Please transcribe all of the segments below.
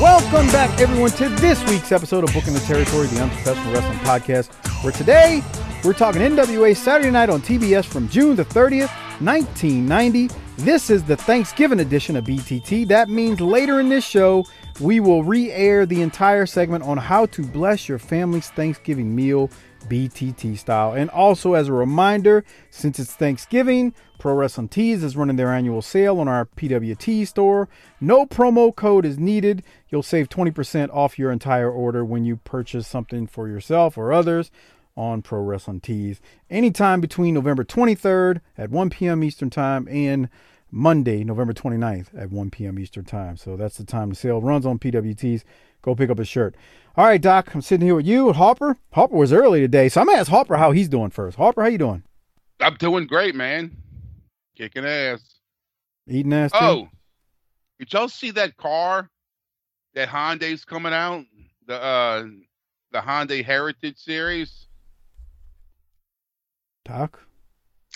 Welcome back, everyone, to this week's episode of Booking the Territory, the Unprofessional Wrestling Podcast, where today we're talking NWA Saturday Night on TBS from June the 30th, 1990. This is the Thanksgiving edition of BTT. That means later in this show, we will re-air the entire segment on how to bless your family's Thanksgiving meal, BTT style. And also, as a reminder, since it's Thanksgiving, Pro Wrestling Tees is running their annual sale on our PWT store. No promo code is needed. You'll save 20% off your entire order when you purchase something for yourself or others on Pro Wrestling Tees anytime between November 23rd at 1 p.m. Eastern Time and Monday, November 29th at 1 p.m. Eastern Time. So that's the time the sale runs on PWTs. Go pick up a shirt. All right, Doc, I'm sitting here with you and Harper. Harper was early today, so I'm going to ask Harper how he's doing first. Harper, how you doing? I'm doing great, man. Kicking ass. Eating ass, too? Oh, did y'all see that car that Hyundai's coming out? The Hyundai Heritage Series? Doc?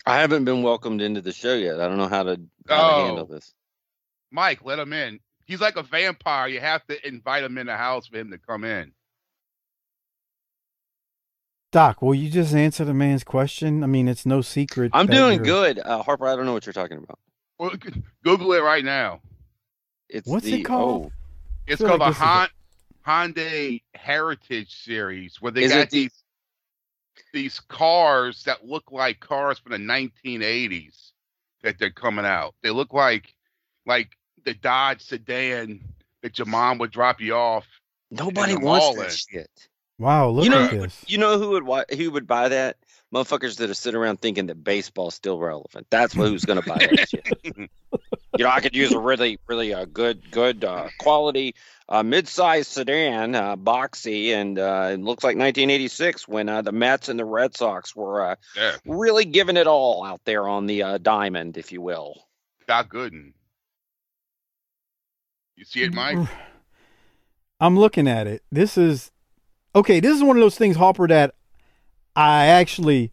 I haven't been welcomed into the show yet. I don't know how to handle this. Mike, let him in. He's like a vampire. You have to invite him in the house for him to come in. Doc, will you just answer the man's question? I mean, it's no secret. I'm doing good. Harper, I don't know what you're talking about. Well, Google it right now. What's it called? Oh, it's called like the Hyundai Heritage Series, where they got these cars that look like cars from the 1980s that they're coming out. They look like the Dodge sedan that your mom would drop you off. Nobody wants that shit. Wow, look at this. You know who would buy that? Motherfuckers that are sitting around thinking that baseball's still relevant. That's who's going to buy that shit. I could use a really, really good quality mid-sized sedan, boxy, and it looks like 1986 when the Mets and the Red Sox were really giving it all out there on the diamond, if you will. Doc Gooden. You see it, Mike? I'm looking at it. This is one of those things, Harper, that I actually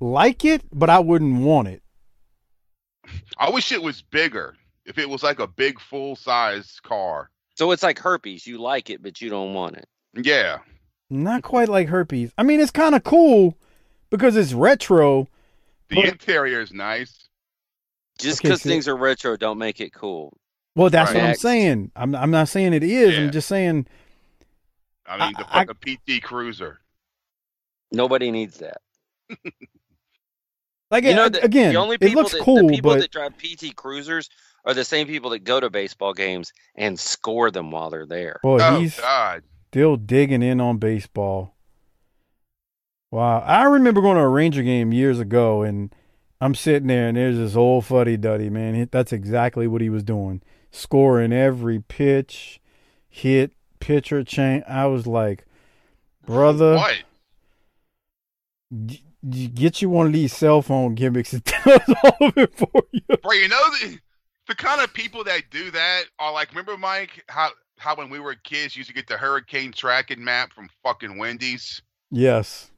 like it, but I wouldn't want it. I wish it was bigger. If it was like a big full-size car. So it's like herpes. You like it, but you don't want it. Yeah. Not quite like herpes. I mean, it's kind of cool because it's retro. The interior is nice. Just because things are retro don't make it cool. Well, that's what I'm saying. I'm not saying it is. Yeah. I'm just saying. I mean, the PT Cruiser. Nobody needs that. Again, the only people that drive PT Cruisers are the same people that go to baseball games and score them while they're there. Boy, he's still digging in on baseball. Wow. I remember going to a Ranger game years ago, and I'm sitting there, and there's this old fuddy-duddy, man. That's exactly what he was doing. Scoring every pitch, hit, pitcher change. I was like, brother, what? Get you one of these cell phone gimmicks and tell us all of it for you. Bro, you know, the kind of people that do that are like, remember, Mike, how when we were kids you used to get the hurricane tracking map from fucking Wendy's? Yes.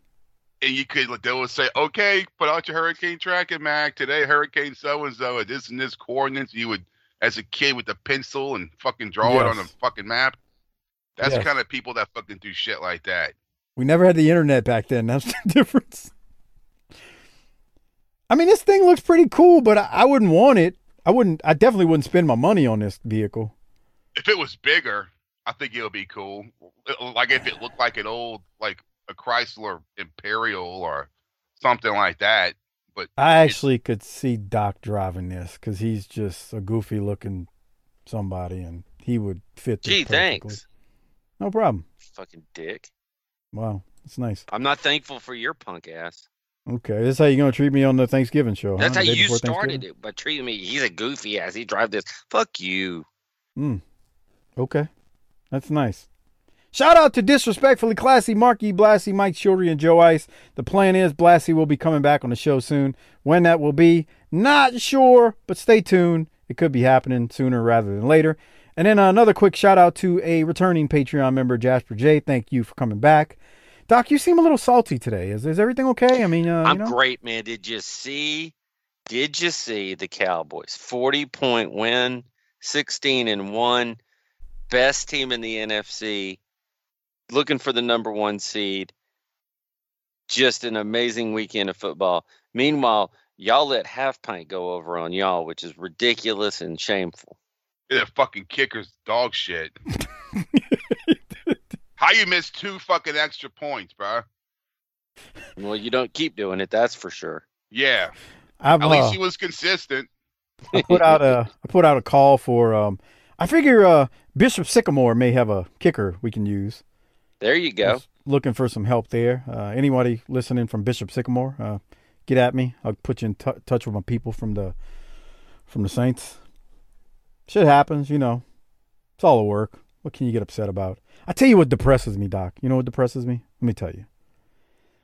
And they would say, okay, put out your hurricane tracking map. Today, hurricane so-and-so at this and this coordinates. You would, as a kid with a pencil and fucking draw it on a fucking map. That's the kind of people that fucking do shit like that. We never had the internet back then. That's the difference. I mean, this thing looks pretty cool, but I wouldn't want it. I definitely wouldn't spend my money on this vehicle. If it was bigger, I think it would be cool. Like if it looked like an old, like a Chrysler Imperial or something like that. But I actually could see Doc driving this because he's just a goofy looking somebody and he would fit. Gee, thanks. No problem. Fucking dick. Wow. That's nice. I'm not thankful for your punk ass. Okay, this is how you're going to treat me on the Thanksgiving show. That's how you started it, by treating me. He's a goofy ass. He drives this. Fuck you. Okay. That's nice. Shout out to Disrespectfully Classy, Mark E. Blassie, Mike Childry, and Joe Ice. The plan is Blassie will be coming back on the show soon. When that will be, not sure, but stay tuned. It could be happening sooner rather than later. And then another quick shout out to a returning Patreon member, Jasper J. Thank you for coming back. Doc, you seem a little salty today. Is everything okay? I mean, I'm great, man. Did you see the Cowboys? 40-point win, 16-1, best team in the NFC, looking for the number one seed. Just an amazing weekend of football. Meanwhile, y'all let Half Pint go over on y'all, which is ridiculous and shameful. Yeah, fucking kicker's dog shit. How you miss 2 fucking extra points, bro? Well, you don't keep doing it, that's for sure. Yeah. At least he was consistent. I put out a call for I figure Bishop Sycamore may have a kicker we can use. There you go. Just looking for some help there. Anybody listening from Bishop Sycamore, get at me. I'll put you in touch with my people from the Saints. Shit happens, you know. It's all a work. What can you get upset about? I tell you what depresses me, Doc. You know what depresses me? Let me tell you.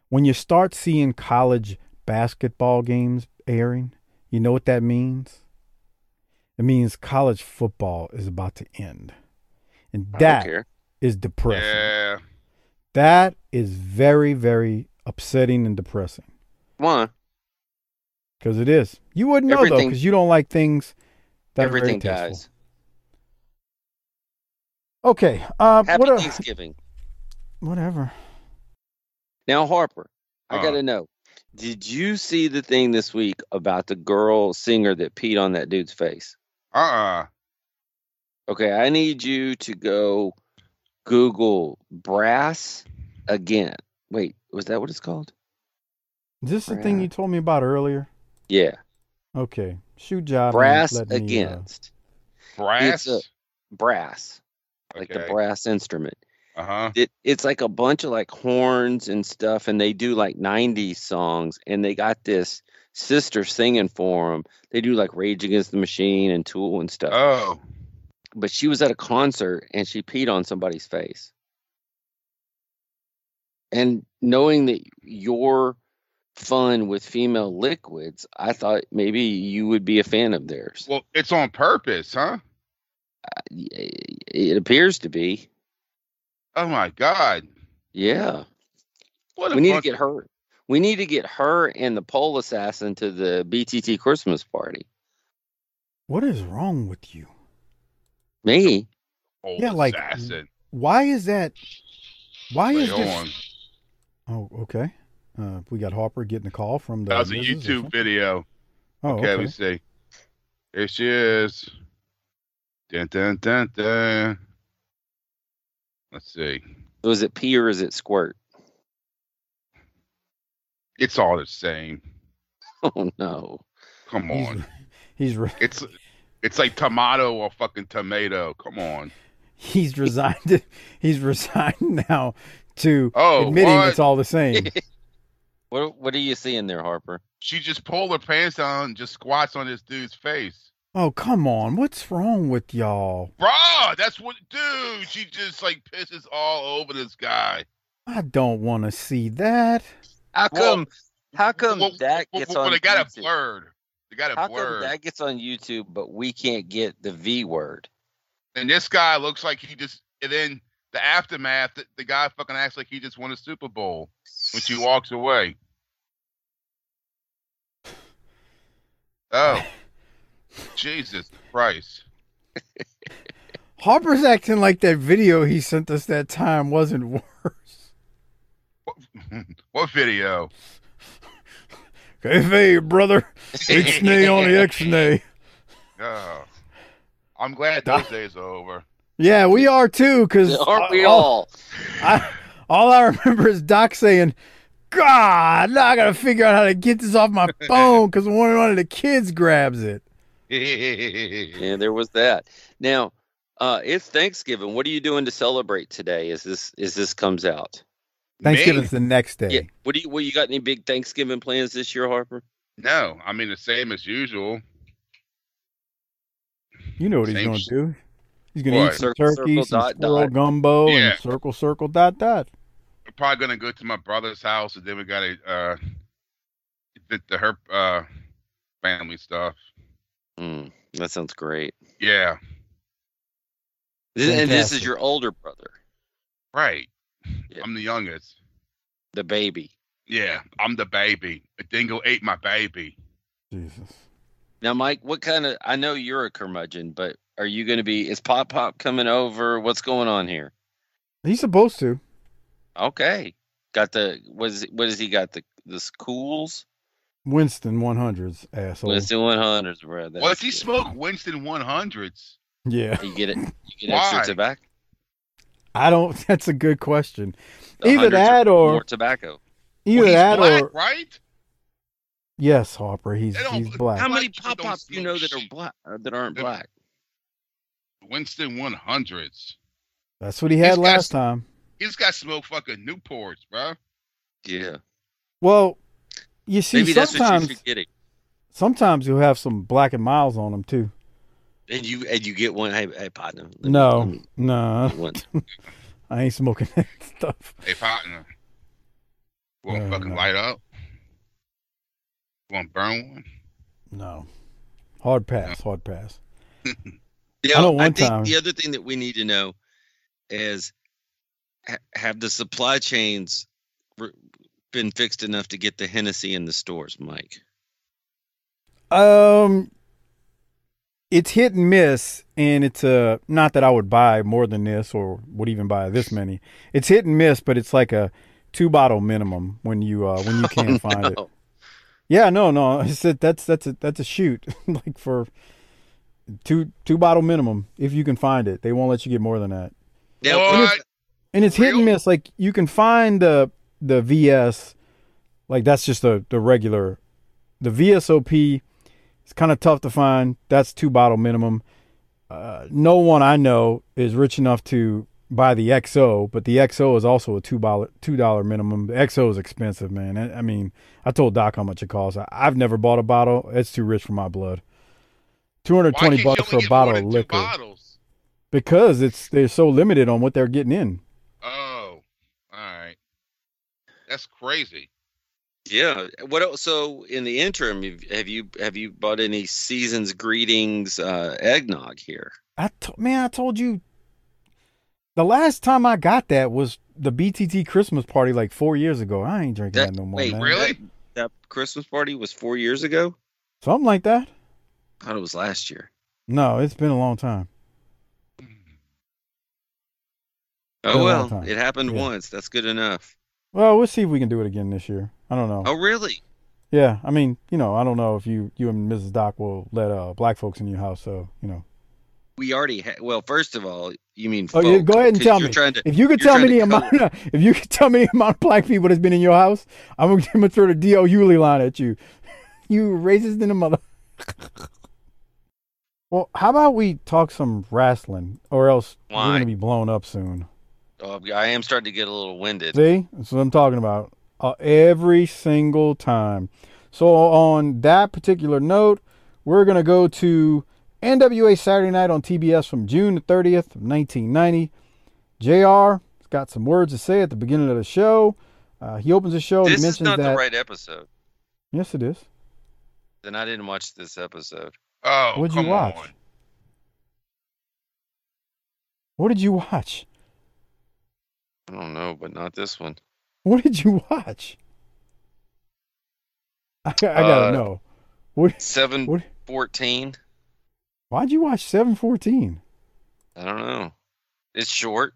When you start seeing college basketball games airing, you know what that means? It means college football is about to end. And that is depressing. Yeah. That is very, very upsetting and depressing. Why? Because it is. You wouldn't know, though, because you don't like things that are very tasteful. Dies. Okay. Happy Thanksgiving. Whatever. Now, Harper, I got to know. Did you see the thing this week about the girl singer that peed on that dude's face? Okay, I need you to go Google Brass again. Wait, was that what it's called? Is this the thing you told me about earlier? Yeah. Okay. Shoot job. Brass against. Brass? It's brass. Like the brass instrument. It's like a bunch of like horns and stuff, and they do like 90s songs, and they got this sister singing for them. They do like Rage Against the Machine and Tool and stuff. Oh. But she was at a concert, and she peed on somebody's face. And knowing that you're fun with female liquids, I thought maybe you would be a fan of theirs. Well, it's on purpose, huh? It appears to be. Oh my God! Yeah, We need to get her and the pole assassin to the BTT Christmas party. What is wrong with you? Me? Yeah, like assassin. Why is that? Why is this? Oh, okay. We got Harper getting a call from the. That was a YouTube video. Oh, okay. Let's see. Here she is. Dun, dun, dun, dun. Let's see. So is it pee or is it squirt? It's all the same. Oh no! Come on. He's right. It's like tomato or fucking tomato. Come on. He's resigned. He's resigned now to admitting it's all the same. What are you seeing there, Harper? She just pulled her pants down and just squats on this dude's face. Oh, come on. What's wrong with y'all? Bro, that's what... Dude, she just, like, pisses all over this guy. I don't want to see that. How come that gets on YouTube? Well, they got it blurred. How come that gets on YouTube, but we can't get the V word? And this guy looks like he just... And then the aftermath, the guy fucking acts like he just won a Super Bowl when she walks away. Oh. Jesus Christ. Harper's acting like that video he sent us that time wasn't worse. What video? Hey, brother. Ixnay on the Ixnay. Oh, I'm glad those days are over. Yeah, we are too. Cause aren't we all? All I remember is Doc saying, God, now I got to figure out how to get this off my phone because one of the kids grabs it. Yeah, there was that. Now, it's Thanksgiving. What are you doing to celebrate today as this comes out? Thanksgiving's the next day. Yeah. What you got any big Thanksgiving plans this year, Harper? No. I mean, the same as usual. You know what same he's going to do. He's going to eat some turkey, some squirrel gumbo, and circle, dot, dot. We're probably going to go to my brother's house, and then we got to her family stuff. That sounds great. Yeah. This is your older brother. Right. Yeah. I'm the youngest. The baby. Yeah, I'm the baby. A dingo ate my baby. Jesus. Now, Mike, I know you're a curmudgeon, but are you going to be... Is Pop coming over? What's going on here? He's supposed to. Okay. Got the... What has he got? The schools? Winston 100s, asshole. Winston 100s, bro. Well, if he smoked Winston 100s... Yeah. You get it. You get extra tobacco. I don't... That's a good question. Either that or... More tobacco. Either that black, or... right? Yes, Harper. He's black. How many pop-pops do you know that are black, that aren't black? Winston 100s. That's what he had last time. He's got smoked fucking Newports, bro. Yeah. Well, you see, maybe sometimes... That's what sometimes you'll have some Black and Miles on them, too. And you get one. Hey partner. No. I ain't smoking that stuff. Hey partner. Want fucking light up? Want burn one? No. Hard pass. Yeah, I think the other thing that we need to know is have the supply chains been fixed enough to get the Hennessy in the stores, Mike? It's hit and miss, and it's not that I would buy more than this or would even buy this many. It's hit and miss, but it's like a 2-bottle minimum when you can't find it. Yeah, no, that's a shoot like for 2-bottle minimum if you can find it. They won't let you get more than that. Now, and it's hit and miss. Like you can find the VS, like that's just the regular, the VSOP. It's kind of tough to find. That's 2-bottle minimum. No one I know is rich enough to buy the XO, but the XO is also a $2 minimum. The XO is expensive, man. I mean, I told Doc how much it costs. I've never bought a bottle. It's too rich for my blood. $220 for a bottle of liquor. Because they're so limited on what they're getting in. Oh, all right. That's crazy. Yeah. What else? So in the interim, have you bought any Season's Greetings eggnog here? I told you the last time I got that was the BTT Christmas party like 4 years ago. I ain't drinking that no more. Wait, man. Really? That Christmas party was 4 years ago? Something like that. I thought it was last year. No, it's been a long time. Oh, well, time. It happened once. That's good enough. Well, we'll see if we can do it again this year. I don't know. Oh, really? Yeah. I mean, you know, I don't know if you and Mrs. Doc will let black folks in your house. So, you know. We already had. Well, first of all, you mean folk, go ahead and tell me. If you could tell me the amount of black people that's been in your house, I'm going to throw the D.O. Yulee line at you. You racist in the mother. Well, how about we talk some wrestling or else we're going to be blown up soon. Oh, I am starting to get a little winded. See? That's what I'm talking about. Every single time. So on that particular note, we're going to go to NWA Saturday Night on TBS from June the 30th of 1990. JR has got some words to say at the beginning of the show. He opens the show and mentions that... This is not the right episode. Yes, it is. Then I didn't watch this episode. Oh, what did you watch? On. What did you watch? I don't know, but not this one. What did you watch? I gotta know. 7:14. Why'd you watch 7:14? I don't know. It's short.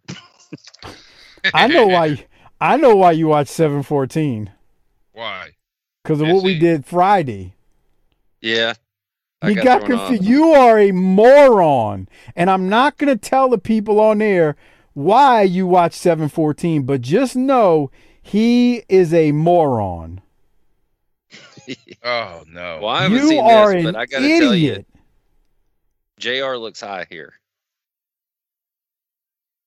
I know why. I know why you watch 7:14. Why? because of what we did Friday. Yeah. You got confused. You are a moron. And I'm not going to tell the people on air why you watch 714, but just know he is a moron. Oh, no. Well, I haven't seen this, but I got to tell you, JR looks high here.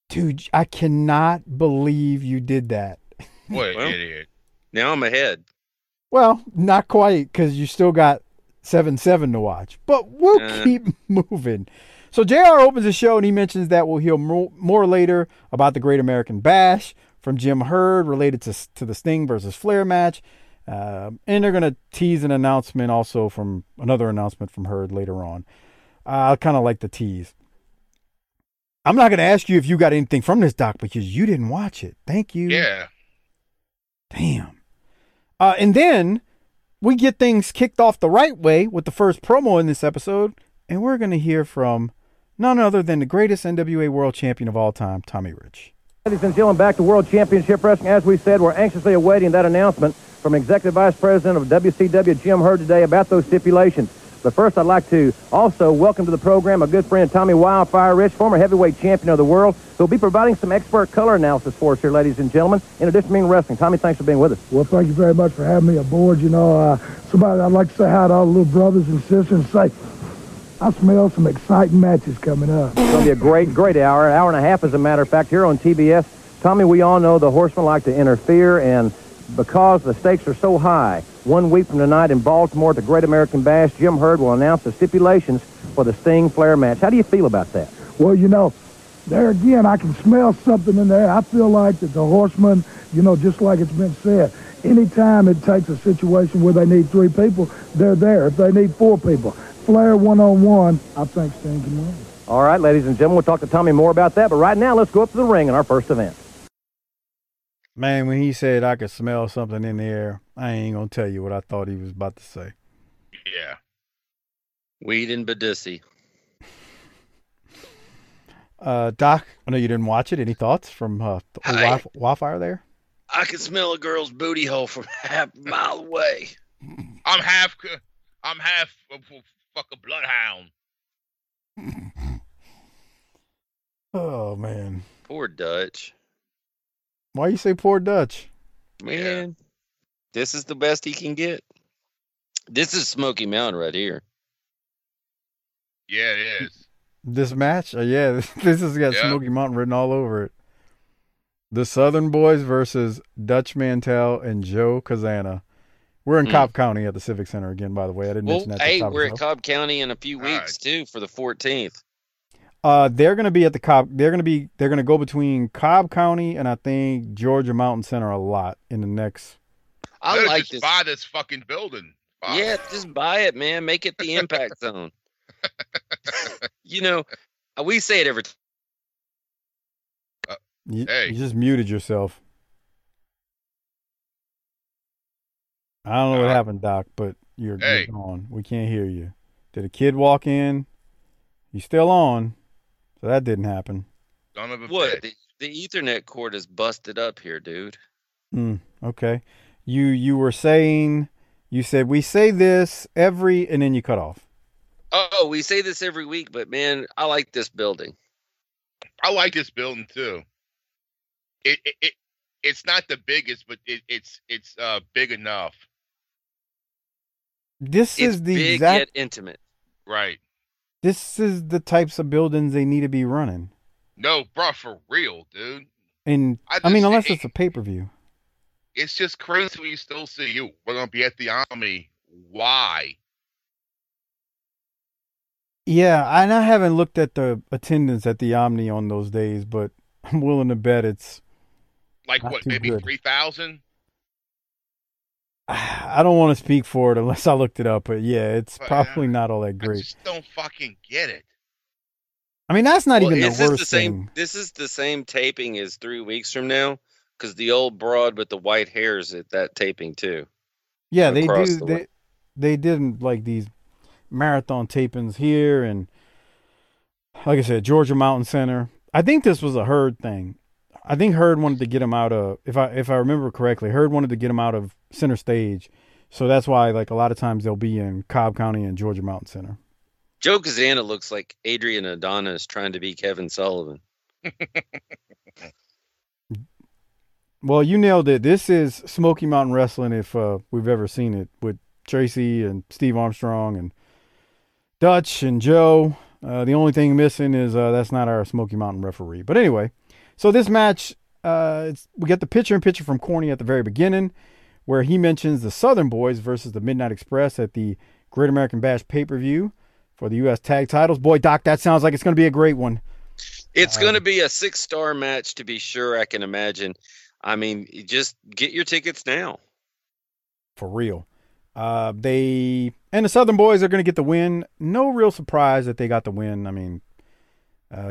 Dude, I cannot believe you did that. What an idiot. Now I'm ahead. Well, not quite, because you still got 7-7 to watch. But we'll keep moving. So JR opens the show, and he mentions that we'll hear more later about the Great American Bash from Jim Herd related to the Sting versus Flair match. And they're going to tease an announcement also from another announcement from Herd later on. I kind of like the tease. I'm not going to ask you if you got anything from this, Doc, because you didn't watch it. Thank you. Yeah. Damn. And then we get things kicked off the right way with the first promo in this episode, and we're going to hear from none other than the greatest NWA world champion of all time, Tommy Rich. Ladies and gentlemen, back to World Championship Wrestling. As we said, we're anxiously awaiting that announcement from Executive Vice President of WCW, Jim Herd, today about those stipulations. But first, I'd like to also welcome to the program a good friend, Tommy Wildfire Rich, former heavyweight champion of the world, who'll be providing some expert color analysis for us here, ladies and gentlemen, in addition to Mean Wrestling. Tommy, thanks for being with us. Well, thank you very much for having me aboard. You know, somebody I'd like to say hi to all the little brothers and sisters and say, I smell some exciting matches coming up. It's going to be a great, great hour, an hour and a half, as a matter of fact, here on TBS. Tommy, we all know the horsemen like to interfere, and because the stakes are so high, 1 week from tonight in Baltimore at the Great American Bash, Jim Herd will announce the stipulations for the Sting-Flair match. How do you feel about that? Well, you know, there again, I can smell something in there. I feel like that the horsemen, you know, just like it's been said, anytime it takes a situation where they need three people, they're there. If they need four people, Flair one-on-one, I think Sting can win. All right, ladies and gentlemen, we'll talk to Tommy more about that, but right now let's go up to the ring in our first event. Man, when he said I could smell something in the air, I ain't going to tell you what I thought he was about to say. Yeah. Weed and Badissi. Doc, I know you didn't watch it. Any thoughts from Wildfire there? I can smell a girl's booty hole from half a mile away. I'm half a bloodhound. Oh, man. Poor Dutch. Why you say poor Dutch? Man, this is the best he can get. This is Smoky Mountain right here. Yeah, it is. This match? This has got Smoky Mountain written all over it. The Southern Boys versus Dutch Mantel and Joe Kazana. We're in Cobb County at the Civic Center again, by the way. I didn't mention that. Hey, we're at Cobb County in a few weeks too for the 14th. They're going to be at the Cobb. They're going to go between Cobb County and I think Georgia Mountain Center a lot in the next. I like this. Buy this fucking building. Yeah, just buy it, man. Make it the impact zone. You know, we say it every time. You just muted yourself. I don't know what happened, Doc, but you're on. We can't hear you. Did a kid walk in? You're still on, so that didn't happen. Son of a bitch. The Ethernet cord is busted up here, dude. Okay. You were saying, you said, we say this every, and then you cut off. Oh, we say this every week, but man, I like this building. I like this building, too. It's not the biggest, but it's big enough. It's big yet intimate. Right. This is the types of buildings they need to be running. No, bro, for real, dude. And unless it's a pay-per-view. It's just crazy when you still see you. We're going to be at the Army. Why? Yeah, and I haven't looked at the attendance at the Omni on those days, but I'm willing to bet it's like what, maybe 3,000? I don't want to speak for it unless I looked it up, but yeah, it's probably not all that great. I just don't fucking get it. I mean, that's not even the worst thing. This is the same taping as 3 weeks from now, because the old broad with the white hair is at that taping too. Yeah, they do. They didn't like these marathon tapings here, and like I said, Georgia Mountain Center. I think this was a Herd thing. I think Herd wanted to get him out of, if I remember correctly, Herd wanted to get him out of center stage, So that's why, like, a lot of times they'll be in Cobb County and Georgia Mountain Center. Joe Kazana looks like Adrian Adonis trying to be Kevin Sullivan. Well, you nailed it. This is Smoky Mountain Wrestling, if we've ever seen it, with Tracy and Steve Armstrong and Dutch and Joe. The only thing missing is that's not our Smoky Mountain referee. But anyway, so this match, we get the picture-in-picture from Corny at the very beginning, where he mentions the Southern Boys versus the Midnight Express at the Great American Bash pay-per-view for the U.S. tag titles. Boy, Doc, that sounds like it's going to be a great one. It's going to be a 6-star match, to be sure, I can imagine. I mean, just get your tickets now. For real. The Southern Boys are going to get the win. No real surprise that they got the win. I mean,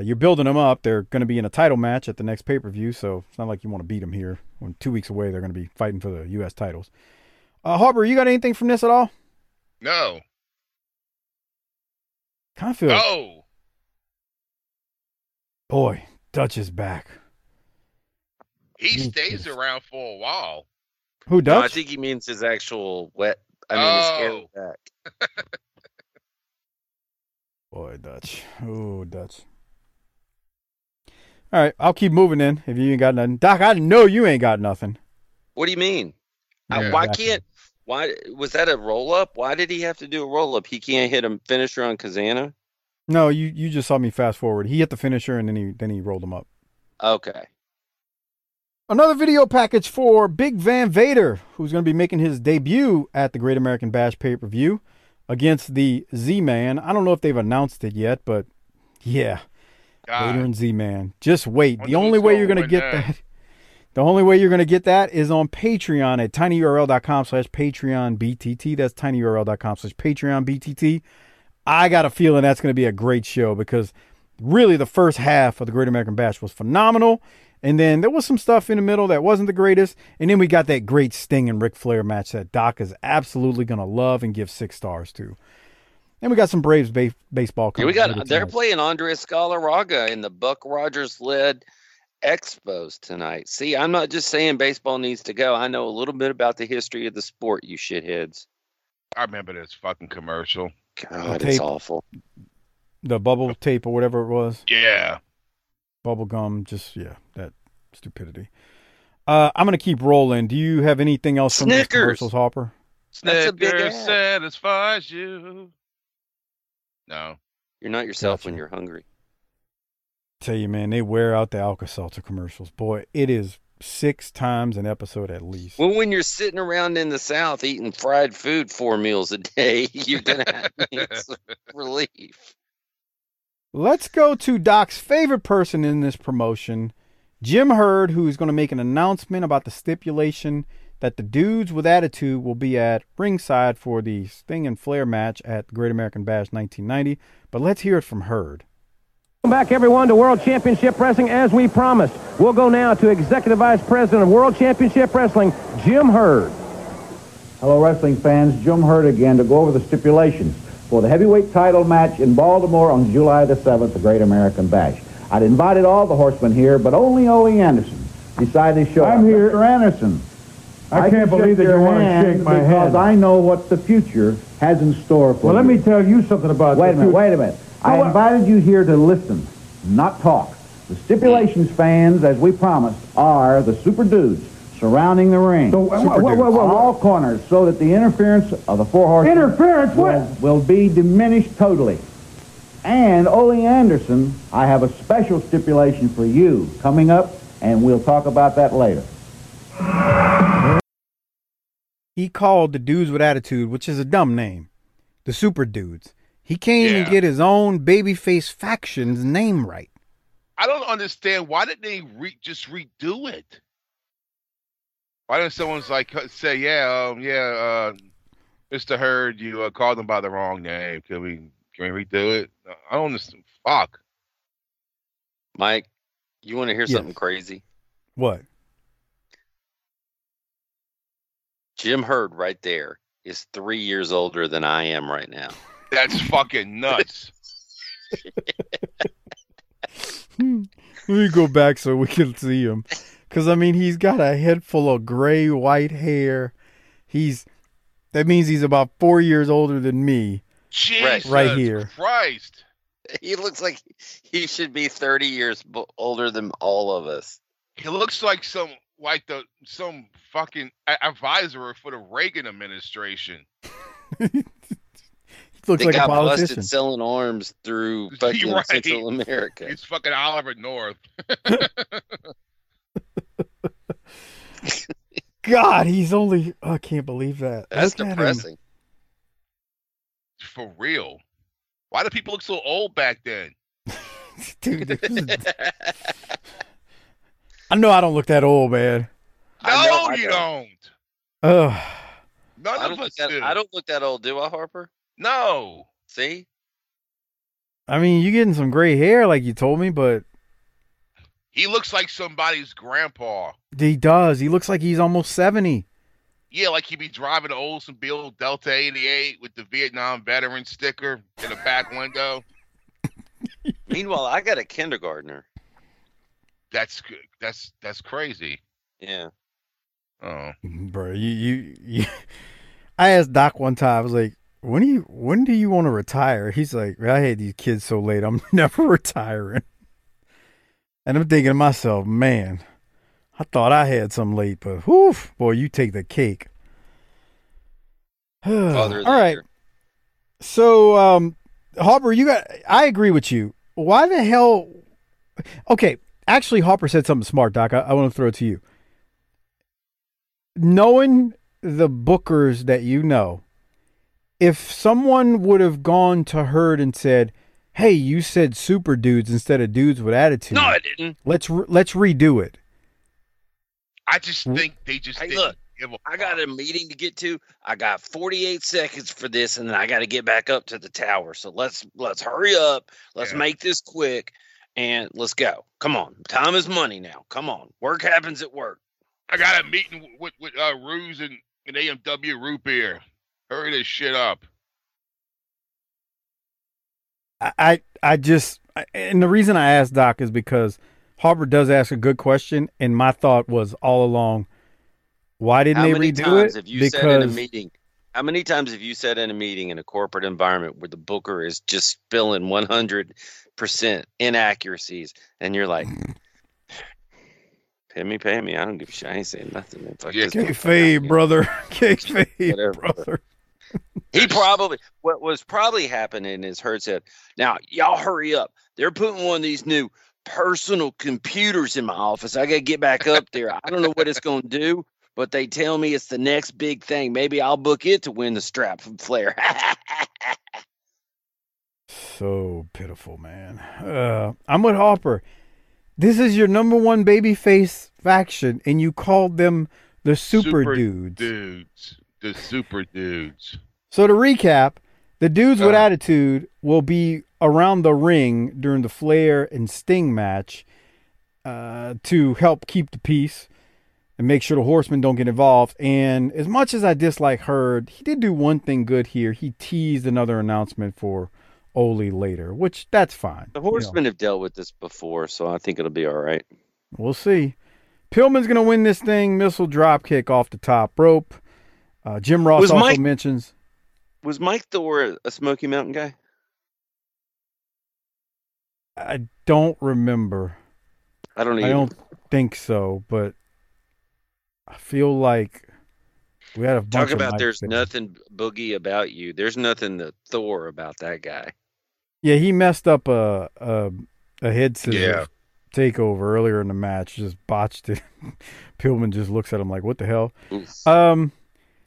you're building them up. They're going to be in a title match at the next pay-per-view, so it's not like you want to beat them here. When 2 weeks away, they're going to be fighting for the U.S. titles. Harper, you got anything from this at all? No. Kind of feel... Oh! Boy, Dutch is back. He stays around for a while. Who does? No, I think he means his actual wet. His back. Boy, Dutch. Oh, Dutch. All right, I'll keep moving then. If you ain't got nothing, Doc, I know you ain't got nothing. What do you mean? Yeah, why was that a roll up? Why did he have to do a roll up? He can't hit a finisher on Kazana. No, you just saw me fast forward. He hit the finisher and then he rolled him up. Okay. Another video package for Big Van Vader, who's going to be making his debut at the Great American Bash pay-per-view against the Z-Man. I don't know if they've announced it yet, but yeah, God. Vader and Z-Man. Just wait. The only way you're going to get that, is on Patreon at tinyurl.com/patreonbtt. That's tinyurl.com/patreonbtt. I got a feeling that's going to be a great show because really the first half of the Great American Bash was phenomenal. And then there was some stuff in the middle that wasn't the greatest. And then we got that great Sting and Ric Flair match that Doc is absolutely going to love and give 6 stars to. And we got some Braves baseball. Yeah, they're playing Andre Scalaraga in the Buck Rogers-led Expos tonight. See, I'm not just saying baseball needs to go. I know a little bit about the history of the sport, you shitheads. I remember this fucking commercial. God, it's awful. The bubble tape or whatever it was. Yeah. Bubblegum, just, yeah, that stupidity. I'm going to keep rolling. Do you have anything else from Snickers. These commercials, Hopper? Snickers satisfies you. No. You're not yourself when you're hungry. Tell you, man, they wear out the Alka-Seltzer commercials. Boy, it is 6 times an episode at least. Well, when you're sitting around in the South eating fried food 4 meals a day, you're going to have some relief. Let's go to Doc's favorite person in this promotion, Jim Herd, who is going to make an announcement about the stipulation that the Dudes with Attitude will be at ringside for the Sting and Flair match at Great American Bash 1990. But let's hear it from Herd. Welcome back, everyone, to World Championship Wrestling, as we promised. We'll go now to Executive Vice President of World Championship Wrestling, Jim Herd. Hello, wrestling fans. Jim Herd again to go over the stipulations for the heavyweight title match in Baltimore on July the 7th, the Great American Bash. I'd invited all the horsemen here, but only Ole Anderson decided to show up. I'm here. Dr. Anderson, I can't believe that you want to shake my hand. Because I know what the future has in store for you. Well, let me tell you something about that. Wait a minute. I invited you here to listen, not talk. The stipulations, fans, as we promised, are the Super Dudes surrounding the ring, on all corners, so that the interference of the four horsemen will be diminished totally. And Ole Anderson, I have a special stipulation for you coming up, and we'll talk about that later. He called the Dudes with Attitude, which is a dumb name, the Super Dudes. He can't even get his own babyface faction's name right. I don't understand. Why did they just redo it? Why don't someone's like say, Mr. Herd, you called them by the wrong name. Can we redo it? I don't understand. Fuck. Mike, you want to hear something crazy? What? Jim Herd right there is 3 years older than I am right now. That's fucking nuts. Let me go back so we can see him. Because, I mean, he's got a head full of gray, white hair. He's That means he's about 4 years older than me. Jesus right here. Christ. He looks like he should be 30 years older than all of us. He looks like some fucking advisor for the Reagan administration. He looks like a politician. They got busted selling arms through fucking Central America. He's fucking Oliver North. God, he's only... Oh, I can't believe that. That's depressing. For real. Why do people look so old back then? Dude, I know I don't look that old, man. No, you don't. None of us do. I don't look that old, do I, Harper? No. See? I mean, you're getting some gray hair like you told me, but... He looks like somebody's grandpa. He does. He looks like he's almost 70. Yeah, like he'd be driving an Oldsmobile Delta 88 with the Vietnam veteran sticker in the back window. Meanwhile, I got a kindergartner. That's good. That's crazy. Yeah. Oh, bro, you. I asked Doc one time. I was like, "When do you want to retire?" He's like, "I had these kids so late. I'm never retiring." And I'm thinking to myself, man, I thought I had some late, but whew, boy, you take the cake. All right. So, Harper, I agree with you. Why the hell? Okay. Actually, Harper said something smart, Doc. I want to throw it to you. Knowing the bookers that you know, if someone would have gone to Hurd and said, hey, you said Super Dudes instead of Dudes with Attitude. No, I didn't. Let's redo it. I just think they just didn't give a fuck. I got a meeting to get to. I got 48 seconds for this, and then I got to get back up to the tower. So let's hurry up. Let's make this quick, and let's go. Come on. Time is money now. Come on. Work happens at work. I got a meeting with Ruse and AMW Root Beer. Hurry this shit up. And the reason I asked Doc is because Harper does ask a good question, and my thought was all along, why didn't they redo it? How many times have you said in a meeting in a corporate environment where the booker is just spilling 100% inaccuracies, and you're like, pay me, I don't give a shit, I ain't saying nothing. Man. Fuck kayfabe, brother. Kayfabe, brother. He probably, what was probably happening is Hurd said, now y'all hurry up. They're putting one of these new personal computers in my office. I got to get back up there. I don't know what it's going to do, but they tell me it's the next big thing. Maybe I'll book it to win the strap from Flair. So pitiful, man. I'm with Harper. This is your number one babyface faction, and you called them the Super Dudes. The Super Dudes. So to recap, the Dudes with Attitude will be around the ring during the Flair and Sting match to help keep the peace and make sure the Horsemen don't get involved. And as much as I dislike Hurd, he did do one thing good here. He teased another announcement for Ole later, which that's fine. The Horsemen have dealt with this before, so I think it'll be all right. We'll see. Pillman's going to win this thing. Missile drop kick off the top rope. Jim Ross mentions. Was Mike Thor a Smoky Mountain guy? I don't remember. I don't either. I don't think so, but I feel like we had a bunch of Mike there's things. Nothing boogie about you. There's nothing to Thor about that guy. Yeah, he messed up a head scissors takeover earlier in the match, just botched it. Pillman just looks at him like, what the hell? Oof.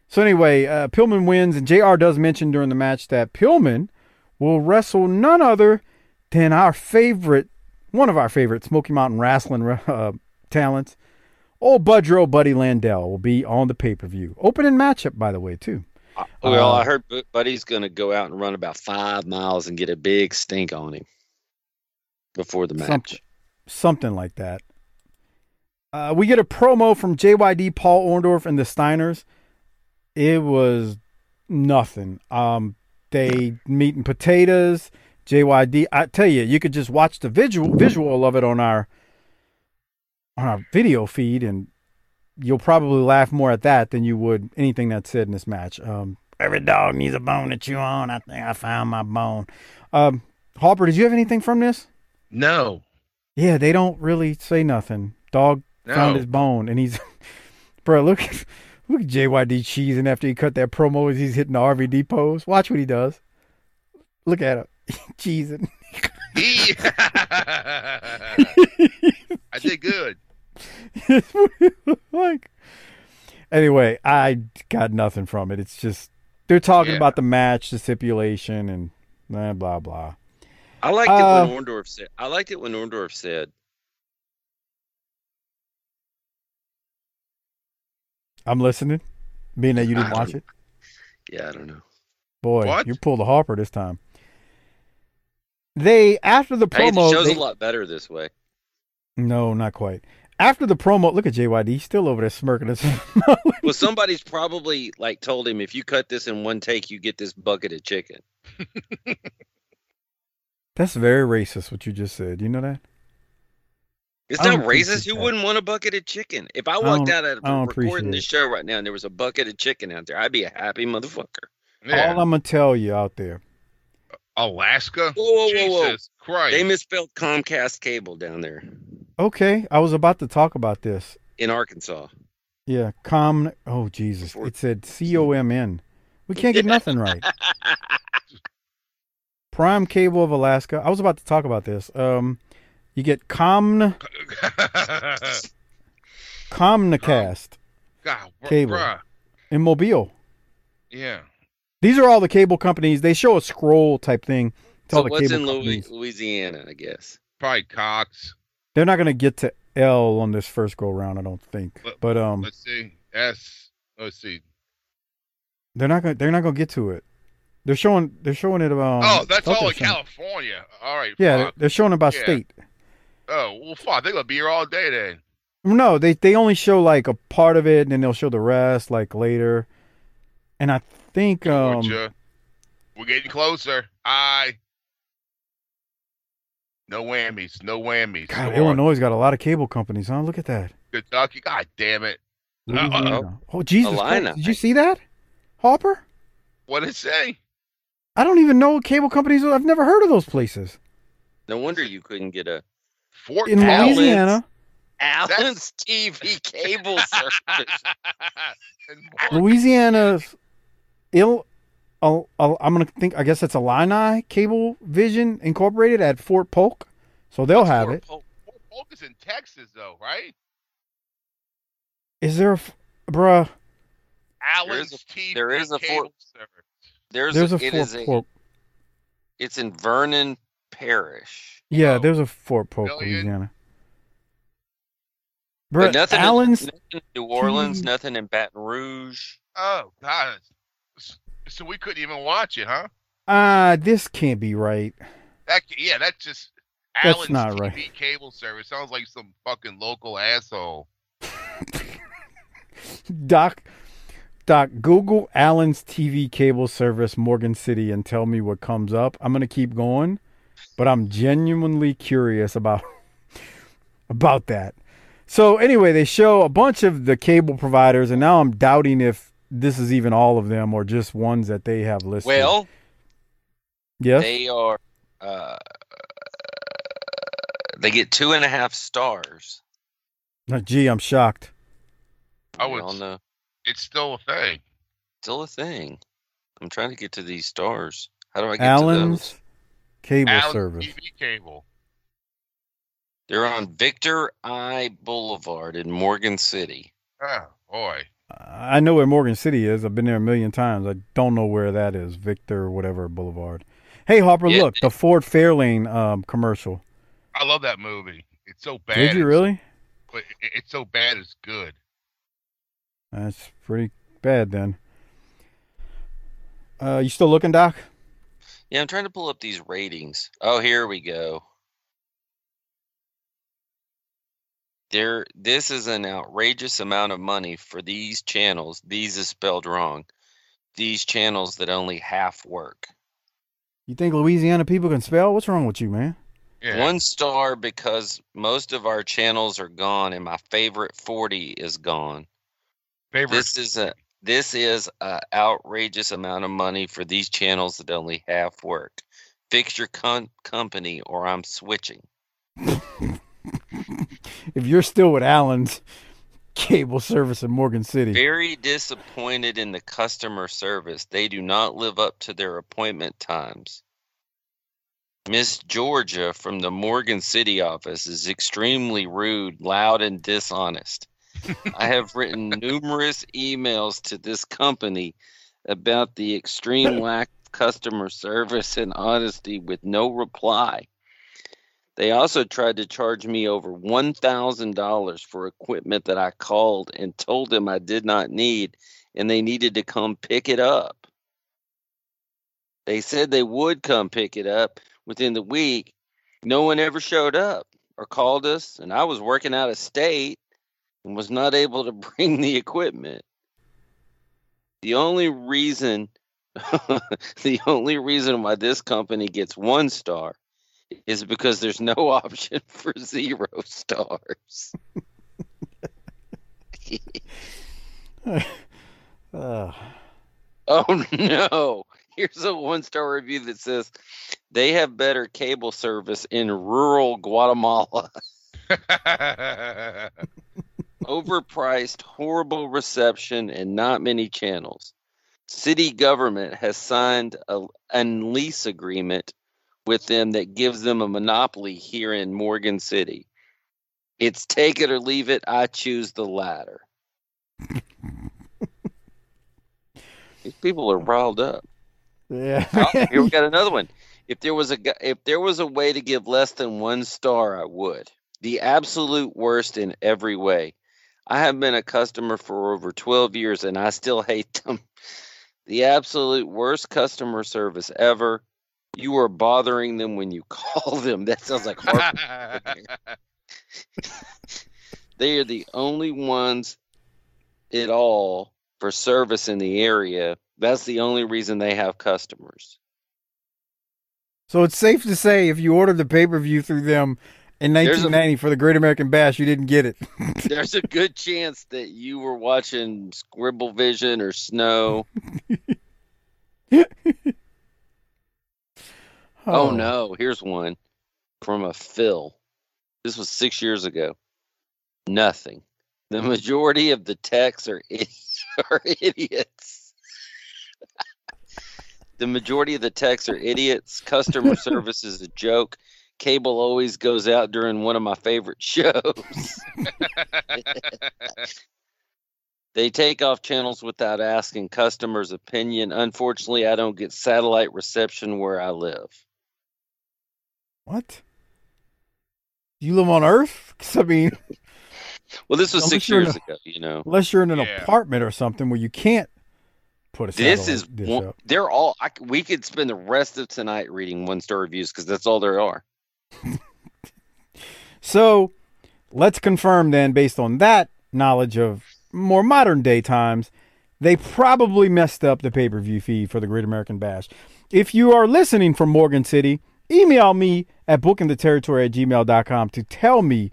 So anyway, Pillman wins, and JR does mention during the match that Pillman will wrestle none other than one of our favorite Smoky Mountain wrestling talents. Old Budro Buddy Landell will be on the pay-per-view. Opening matchup, by the way, too. Well, I heard Buddy's going to go out and run about 5 miles and get a big stink on him before the match. Something like that. We get a promo from JYD, Paul Orndorff, and the Steiners. It was nothing. They meat and potatoes, JYD. I tell you, you could just watch the visual of it on our video feed, and you'll probably laugh more at that than you would anything that's said in this match. Every dog needs a bone to chew on. I think I found my bone. Harper, did you have anything from this? No. Yeah, they don't really say nothing. Dog found his bone, and he's... Bro, look at JYD cheesing after he cut that promo as he's hitting the RVD pose. Watch what he does. Look at him. Cheesing. I did good. Like, anyway, I got nothing from it. It's just they're talking about the match, the stipulation, and blah blah blah. I liked it when Orndorff said. I liked it when Orndorff said, "I'm listening," being that you didn't watch it. Yeah, I don't know. Boy, what? You pulled a Harper this time. They after the promo. Hey, the show's a lot better this way. No, not quite. After the promo, look at JYD. He's still over there smirking us. Well, somebody's probably like told him, if you cut this in one take, you get this bucket of chicken. That's very racist, what you just said. You know that? It's not racist. Who wouldn't want a bucket of chicken? If I walked out of recording this show right now and there was a bucket of chicken out there, I'd be a happy motherfucker. Yeah. All I'm going to tell you out there. Alaska? Whoa, Jesus Christ. They misspelled Comcast Cable down there. Okay, I was about to talk about this. In Arkansas. Yeah, oh, Jesus. It said C-O-M-N. We can't get nothing right. Prime Cable of Alaska. I was about to talk about this. You get Comcast Cable in Mobile. Yeah. These are all the cable companies. They show a scroll type thing. So what's in Louisiana, I guess? Probably Cox. They're not going to get to L on this first go round, I don't think. But let's see S. Let's see. They're not going to get to it. They're showing it about. Oh, that's all in California. All right. Yeah, they're showing about state. Oh well, fuck. They're going to be here all day then. No, they only show like a part of it, and then they'll show the rest like later. And I think Georgia. We're getting closer. No whammies. No whammies. God, Illinois got a lot of cable companies, huh? Look at that. Kentucky. God damn it. Oh, Jesus Christ. Did you see that, Harper? What did it say? I don't even know cable companies. I've never heard of those places. No wonder you couldn't get a... Fort in Louisiana. Allen's TV Cable Service. Louisiana's... I guess it's Illini Cable Vision Incorporated at Fort Polk. So they'll have it. Fort Polk is in Texas, though, right? Is there bruh. Allen's TV Cable Service. There's a Fort Polk. It's in Vernon Parish. Yeah, there's a Fort Polk, Louisiana. Bruh, nothing Allen's... Nothing in New Orleans, nothing in Baton Rouge. Oh, God. So we couldn't even watch it, huh? This can't be right. That's just Allen's TV Cable Service. Sounds like some fucking local asshole. Doc, Google Allen's TV Cable Service, Morgan City, and tell me what comes up. I'm gonna keep going, but I'm genuinely curious about that. So anyway, they show a bunch of the cable providers, and now I'm doubting if this is even all of them or just ones that they have listed. Well, yes, they are. They get 2.5 stars. Oh, gee, I'm shocked. It's still a thing. Still a thing. I'm trying to get to these stars. How do I get to those? Allen's Service. TV Cable. They're on Victor I Boulevard in Morgan City. Oh, boy. I know where Morgan City is. I've been there a million times. I don't know where that is. Victor, whatever, Boulevard. Hey, Harper, look. The Ford Fairlane commercial. I love that movie. It's so bad. Did you really? But it's so bad it's good. That's pretty bad then. You still looking, Doc? Yeah, I'm trying to pull up these ratings. Oh, here we go. This is an outrageous amount of money for these channels. These is spelled wrong. These channels that only half work. You think Louisiana people can spell? What's wrong with you, man? Yeah. 1 star because most of our channels are gone and my favorite 40 is gone. Favorite. This is an outrageous amount of money for these channels that only half work. Fix your company or I'm switching. If you're still with Allen's Cable Service in Morgan City. Very disappointed in the customer service. They do not live up to their appointment times. Miss Georgia from the Morgan City office is extremely rude, loud, and dishonest. I have written numerous emails to this company about the extreme lack of customer service and honesty with no reply. They also tried to charge me over $1,000 for equipment that I called and told them I did not need, and they needed to come pick it up. They said they would come pick it up within the week. No one ever showed up or called us, and I was working out of state and was not able to bring the equipment. The only reason why this company gets 1 star is because there's no option for 0 stars. Oh, no. Here's a 1-star review that says, they have better cable service in rural Guatemala. Overpriced, horrible reception, and not many channels. City government has signed a lease agreement with them that gives them a monopoly here in Morgan City. It's take it or leave it. I choose the latter. These people are riled up. Yeah. Oh, here we got another one. If there was a way to give less than 1 star, I would. The absolute worst in every way. I have been a customer for over 12 years and I still hate them. The absolute worst customer service ever. You are bothering them when you call them. That sounds like hard. They are the only ones at all for service in the area. That's the only reason they have customers. So it's safe to say if you ordered the pay-per-view through them in 1990 for the Great American Bash, you didn't get it. There's a good chance that you were watching Scribble Vision or Snow. Oh, no. Here's one from a Phil. This was 6 years ago. Nothing. The majority of the texts are idiots. The majority of the texts are idiots. Customer service is a joke. Cable always goes out during one of my favorite shows. They take off channels without asking customers' opinion. Unfortunately, I don't get satellite reception where I live. What? You live on Earth? I mean, well, this was 6 years ago, you know. Unless you're in an apartment or something where you can't put a satellite. This is one, they're all. We could spend the rest of tonight reading 1-star reviews because that's all there are. So, let's confirm then, based on that knowledge of more modern day times, they probably messed up the pay-per-view fee for the Great American Bash. If you are listening from Morgan City, email me at bookingtheterritory@gmail.com to tell me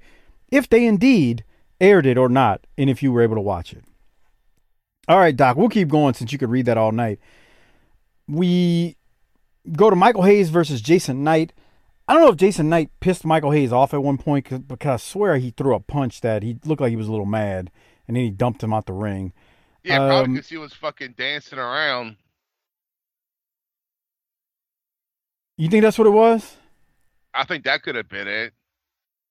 if they indeed aired it or not, and if you were able to watch it. All right, Doc, we'll keep going since you could read that all night. We go to Michael Hayes versus Jason Knight. I don't know if Jason Knight pissed Michael Hayes off at one point, because I swear he threw a punch that he looked like he was a little mad, and then he dumped him out the ring. Yeah, probably because he was fucking dancing around. You think that's what it was? I think that could have been it.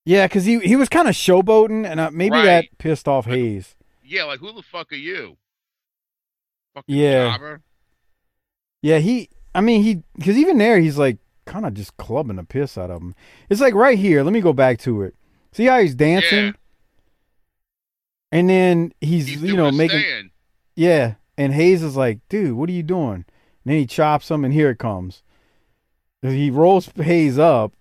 Yeah, because he was kind of showboating, and maybe that pissed off Hayes. Yeah, like, who the fuck are you? Fucking jobber. Yeah, because even there, he's like, kind of just clubbing the piss out of him. It's like right here, let me go back to it. See how he's dancing? Yeah. And then he's you know, making... Stand. Yeah, and Hayes is like, dude, what are you doing? And then he chops him, and here it comes. He rolls Hayes up,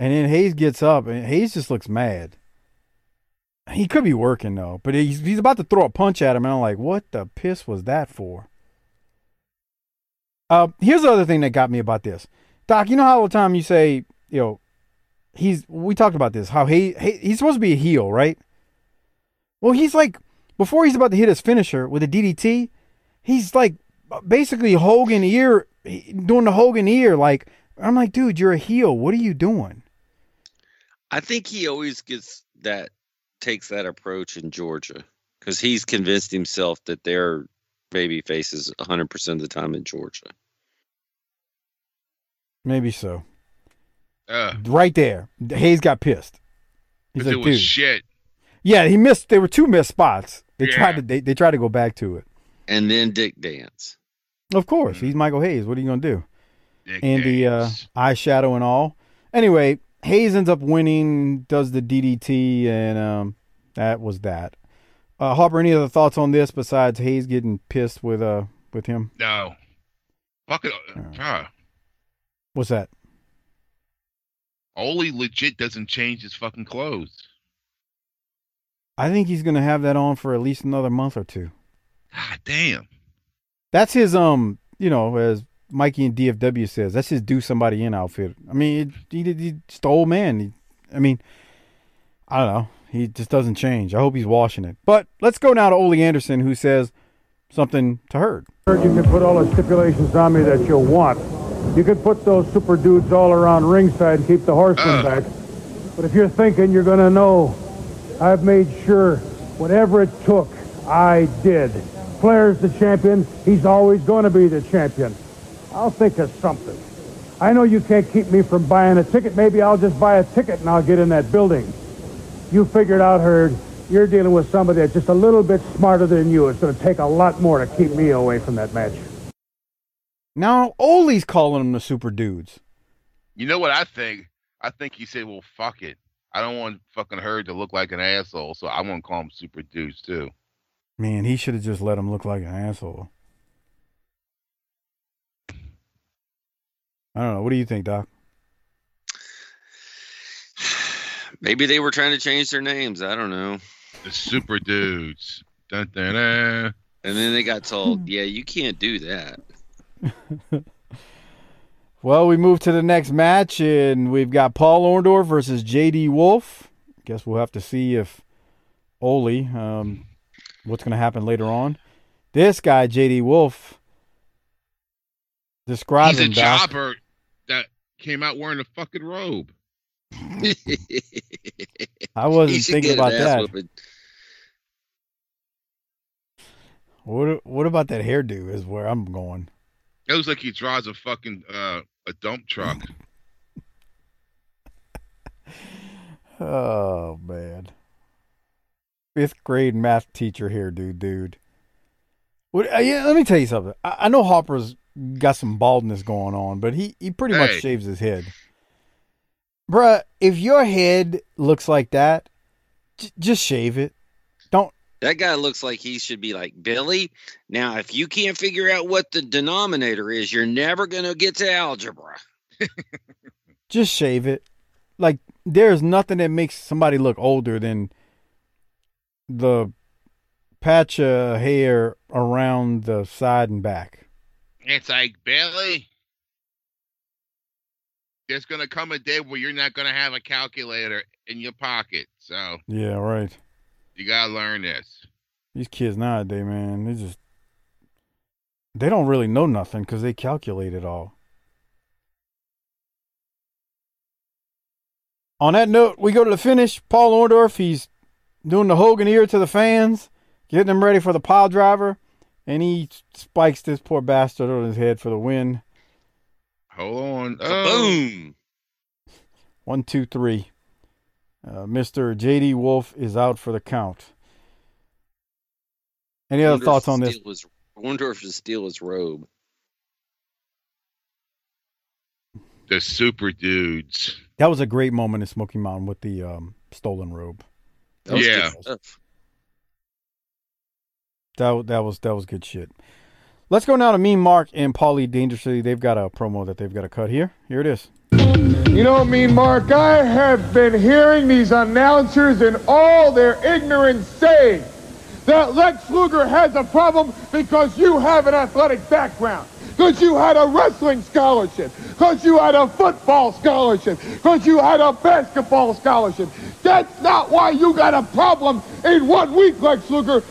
and then Hayes gets up, and Hayes just looks mad. He could be working, though, but he's about to throw a punch at him, and I'm like, what the piss was that for? Here's the other thing that got me about this. Doc, you know how all the time you say, you know, we talked about this, how he's supposed to be a heel, right? Well, he's like before he's about to hit his finisher with a DDT, he's like basically Hogan ear, doing the Hogan ear. Like, I'm like, dude, you're a heel. What are you doing? I think he always gets that, takes that approach in Georgia because he's convinced himself that they're baby faces 100% of the time in Georgia. Maybe so. Right there, Hayes got pissed. He's like, it was dude, shit. Yeah, he missed. There were two missed spots. They tried to go back to it. And then Dick Dance. Of course, he's Michael Hayes. What are you gonna do? Dick and Dance. The eyeshadow and all. Anyway, Hayes ends up winning. Does the DDT, and that was that. Harper, any other thoughts on this besides Hayes getting pissed with him? No. Fuck it. What's that? Ole legit doesn't change his fucking clothes. I think he's gonna have that on for at least another month or two. God damn. That's his you know, as Mikey and DFW says, that's his do somebody in outfit. I mean, he stole man. I don't know. He just doesn't change. I hope he's washing it. But let's go now to Ole Anderson, who says something to Hurd. Hurd, you can put all the stipulations on me that you want. You can put those super dudes all around ringside and keep the horsemen back. But if you're thinking you're going to know, I've made sure whatever it took, I did. Flair's the champion. He's always going to be the champion. I'll think of something. I know you can't keep me from buying a ticket. Maybe I'll just buy a ticket and I'll get in that building. You figured out, Hurd, you're dealing with somebody that's just a little bit smarter than you. It's going to take a lot more to keep me away from that match. Now, Ole's calling them the super dudes. You know what I think? I think he said, well, fuck it. I don't want fucking Hurd to look like an asshole, so I want to call him super dudes, too. Man, he should have just let him look like an asshole. I don't know. What do you think, Doc? Maybe they were trying to change their names. I don't know. The super dudes. Dun, dun, dun. And then they got told, yeah, you can't do that. Well, we move to the next match, and we've got Paul Orndorff versus J.D. Wolf. I guess we'll have to see if Ole, what's going to happen later on. This guy, J.D. Wolf, describes him, Doc. He's a jobber that came out wearing a fucking robe. I wasn't thinking about that. Whooping. What about that hairdo is where I'm going. It looks like he drives a fucking a dump truck. Oh man, 5th grade math teacher hairdo, dude. What? Yeah, let me tell you something. I know Harper's got some baldness going on, but he pretty much shaves his head. Bruh, if your head looks like that, just shave it. Don't. That guy looks like he should be like, Billy, now if you can't figure out what the denominator is, you're never going to get to algebra. Just shave it. Like, there's nothing that makes somebody look older than the patch of hair around the side and back. It's like, Billy, there's going to come a day where you're not going to have a calculator in your pocket. So yeah, right. You got to learn this. These kids nowadays, man, they don't really know nothing because they calculate it all. On that note, we go to the finish. Paul Orndorff, he's doing the Hogan ear to the fans, getting them ready for the pile driver, and he spikes this poor bastard on his head for the win. Hold on. Boom. 1, 2, 3. Mr. J.D. Wolf is out for the count. Any other thoughts on this? I wonder if he steal his robe. The super dudes. That was a great moment in Smoky Mountain with the stolen robe. Yeah. That was good shit. Let's go now to Mean Mark and Paulie Dangerously. They've got a promo that they've got to cut here. Here it is. You know, Mean Mark, I have been hearing these announcers and all their ignorance say that Lex Luger has a problem because you have an athletic background, because you had a wrestling scholarship, because you had a football scholarship, because you had a basketball scholarship. That's not why you got a problem in 1 week, Lex Luger.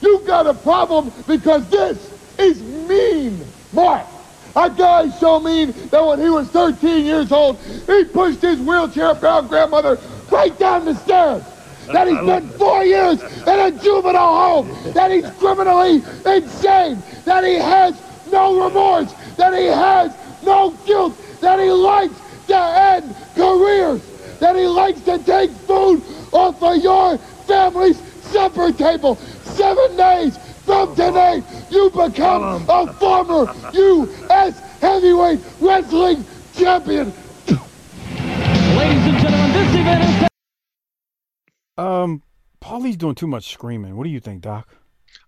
You got a problem because this is Mean Mark. That guy's so mean that when he was 13 years old, he pushed his wheelchair-bound grandmother right down the stairs. That he's been 4 years in a juvenile home. That he's criminally insane. That he has no remorse. That he has no guilt. That he likes to end careers. That he likes to take food off of your family's supper table. 7 days from today, you become a former U.S. heavyweight wrestling champion. Ladies and gentlemen, this event is... Paulie's doing too much screaming. What do you think, Doc?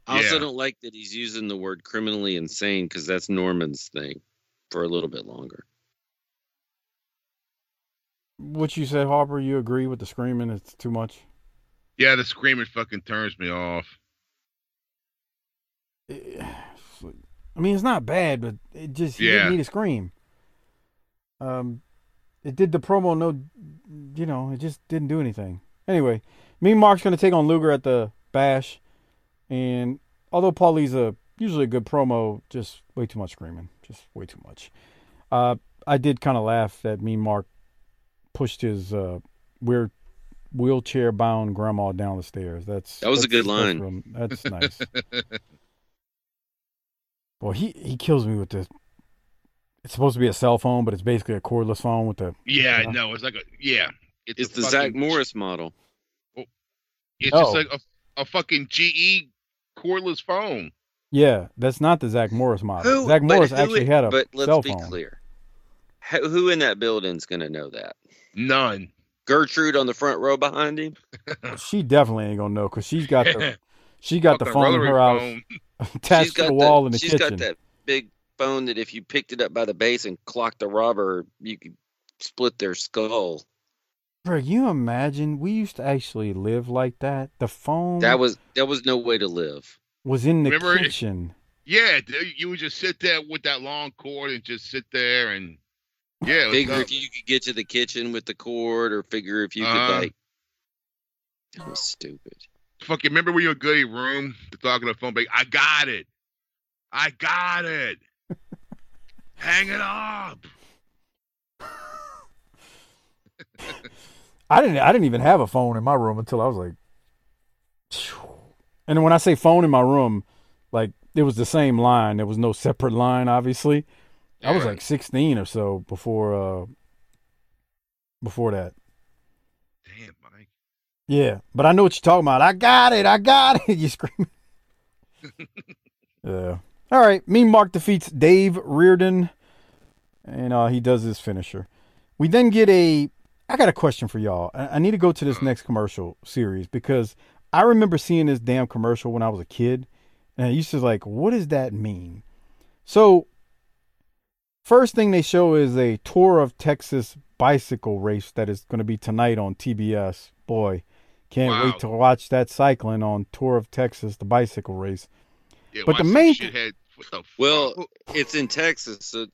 I also don't like that he's using the word criminally insane, because that's Norman's thing for a little bit longer. What you said, Harper, you agree with the screaming? It's too much? Yeah, the screaming fucking turns me off. I mean, it's not bad, but it just, he didn't need to scream. It did the promo, no, you know, it just didn't do anything. Anyway, Mean Mark's going to take on Luger at the Bash. And although Paulie's usually a good promo, just way too much screaming. Just way too much. I did kind of laugh that Mean Mark pushed his weird wheelchair-bound grandma down the stairs. That was a good line. That's nice. Well, he kills me with this. It's supposed to be a cell phone, but it's basically a cordless phone with the... Yeah, I know. It's like a... Yeah. It's the Zach Morris model. It's just like a fucking GE cordless phone. Yeah, that's not the Zach Morris model. Zach Morris actually had a cell phone. But let's be clear. Who in that building's going to know that? None. Gertrude on the front row behind him? She definitely ain't going to know, because she's got the phone in her house attached to the wall in the kitchen. She's got that big phone that if you picked it up by the base and clocked the robber, you could split their skull. Bro, you imagine? We used to actually live like that. The phone... That was no way to live. Was in the kitchen. Yeah, you would just sit there with that long cord and just sit there and... Yeah, figure if you could get to the kitchen with the cord, or figure if you could, That was stupid. Fuck, you remember when you were in Goody room talking on the phone? Like, I got it! Hang it up! I didn't even have a phone in my room until I was like, phew. And when I say phone in my room, like, it was the same line. There was no separate line, obviously. I was like 16 or so before that. Damn, Mike. Yeah, but I know what you're talking about. I got it. You screaming. Yeah. All right. Mean Mark defeats Dave Reardon, and he does his finisher. We then get I got a question for y'all. I need to go to this next commercial series, because I remember seeing this damn commercial when I was a kid, and I used to like, what does that mean? So first thing they show is a tour of Texas bicycle race that is going to be tonight on TBS. Boy, can't wait to watch that cycling on Tour of Texas, the bicycle race. Yeah, but the main... Well, it's in Texas, so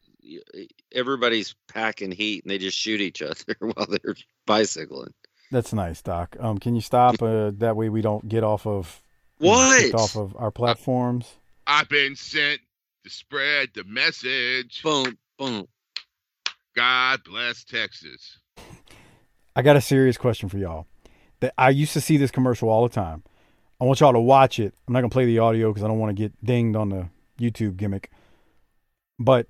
everybody's packing heat and they just shoot each other while they're bicycling. That's nice, Doc. Can you stop? That way we don't get off of our platforms. I've been sent to spread the message. Boom, boom. God bless Texas. I got a serious question for y'all. I used to see this commercial all the time. I want y'all to watch it. I'm not going to play the audio because I don't want to get dinged on the YouTube gimmick. But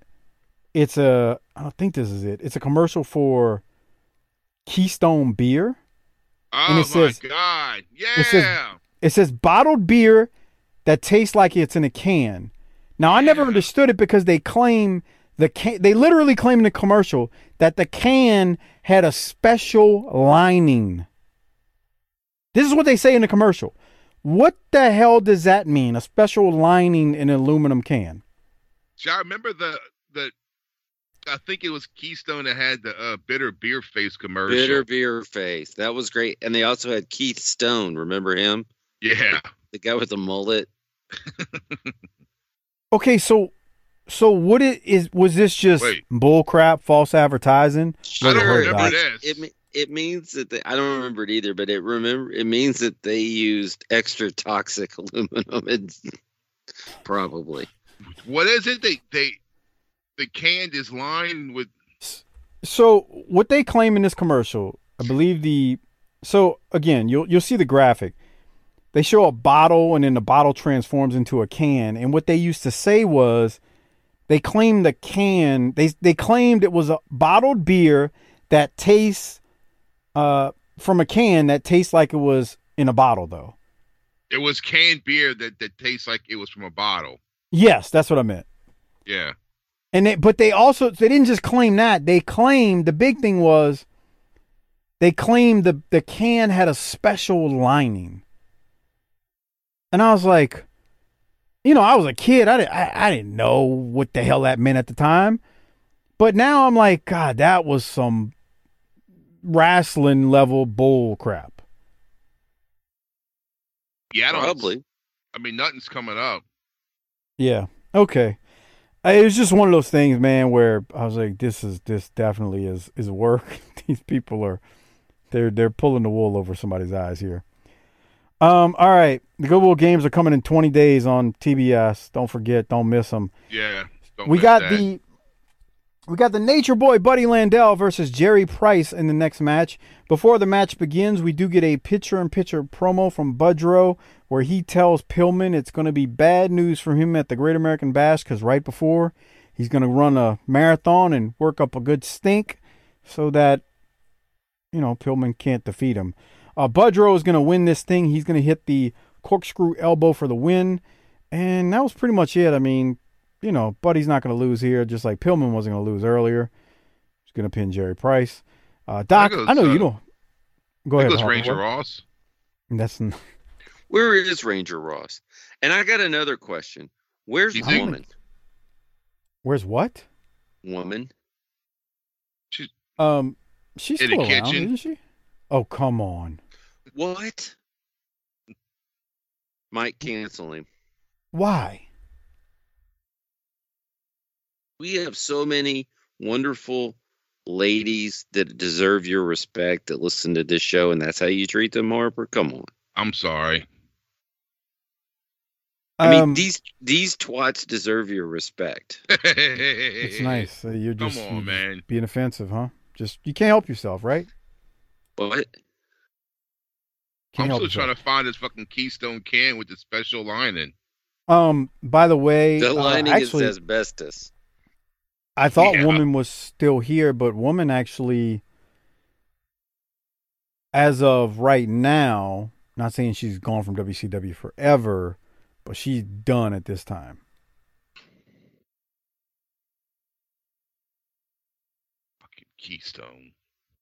it's I don't think this is it. It's a commercial for Keystone beer. Oh, and God. Yeah. It says bottled beer that tastes like it's in a can. Now, I never understood it, because they claim they literally claim in the commercial that the can had a special lining. This is what they say in the commercial. What the hell does that mean? A special lining in an aluminum can. See, I remember I think it was Keystone that had the bitter beer face commercial. Bitter beer face. That was great. And they also had Keith Stone. Remember him? Yeah. The guy with the mullet. Okay. So what was this just bull crap, false advertising? I don't remember this. It, it means that they, I don't remember it either, but it means that they used extra toxic aluminum. It's probably. What is it? They canned his line with. So what they claim in this commercial, I believe the. So again, you'll see the graphic. They show a bottle, and then the bottle transforms into a can. And what they used to say was, they claimed the can. They claimed it was a bottled beer that tastes from a can that tastes like it was in a bottle, though. It was canned beer that tastes like it was from a bottle. Yes, that's what I meant. Yeah. And they didn't just claim that. They claimed the big thing was they claimed the can had a special lining. And I was like, you know, I was a kid. I didn't know what the hell that meant at the time. But now I'm like, God, that was some wrestling level bull crap. Yeah, probably. I mean, nothing's coming up. Yeah. Okay. It was just one of those things, man, where I was like, this definitely is work. These people are they're pulling the wool over somebody's eyes here. All right. The Good Bowl games are coming in 20 days on TBS. Don't forget, don't miss them. Yeah. We got the Nature Boy Buddy Landell versus Jerry Price in the next match. Before the match begins, we do get a picture-in-picture promo from Budrow where he tells Pillman it's going to be bad news for him at the Great American Bash because right before he's going to run a marathon and work up a good stink so that, you know, Pillman can't defeat him. Budrow is going to win this thing. He's going to hit the corkscrew elbow for the win. And that was pretty much it. I mean, you know, Buddy's not going to lose here, just like Pillman wasn't going to lose earlier. He's going to pin Jerry Price. Doc, I know you don't. Go ahead. Ranger Ross. Where is Ranger Ross? And I got another question. Where's Woman? Where's what? Woman. She's she's still around, kitchen. Isn't she? Oh, come on. What? Might cancel him. Why? We have so many wonderful ladies that deserve your respect that listen to this show, and that's how you treat them, Harper? Come on. I'm sorry. I mean, these twats deserve your respect. It's nice. You're just, come on, man. Being offensive, huh? Just you can't help yourself, right? What? I'm still trying to find this fucking Keystone can with the special lining. By the way, the lining is asbestos. I thought Woman was still here, but Woman actually, as of right now, not saying she's gone from WCW forever, but she's done at this time. Fucking Keystone.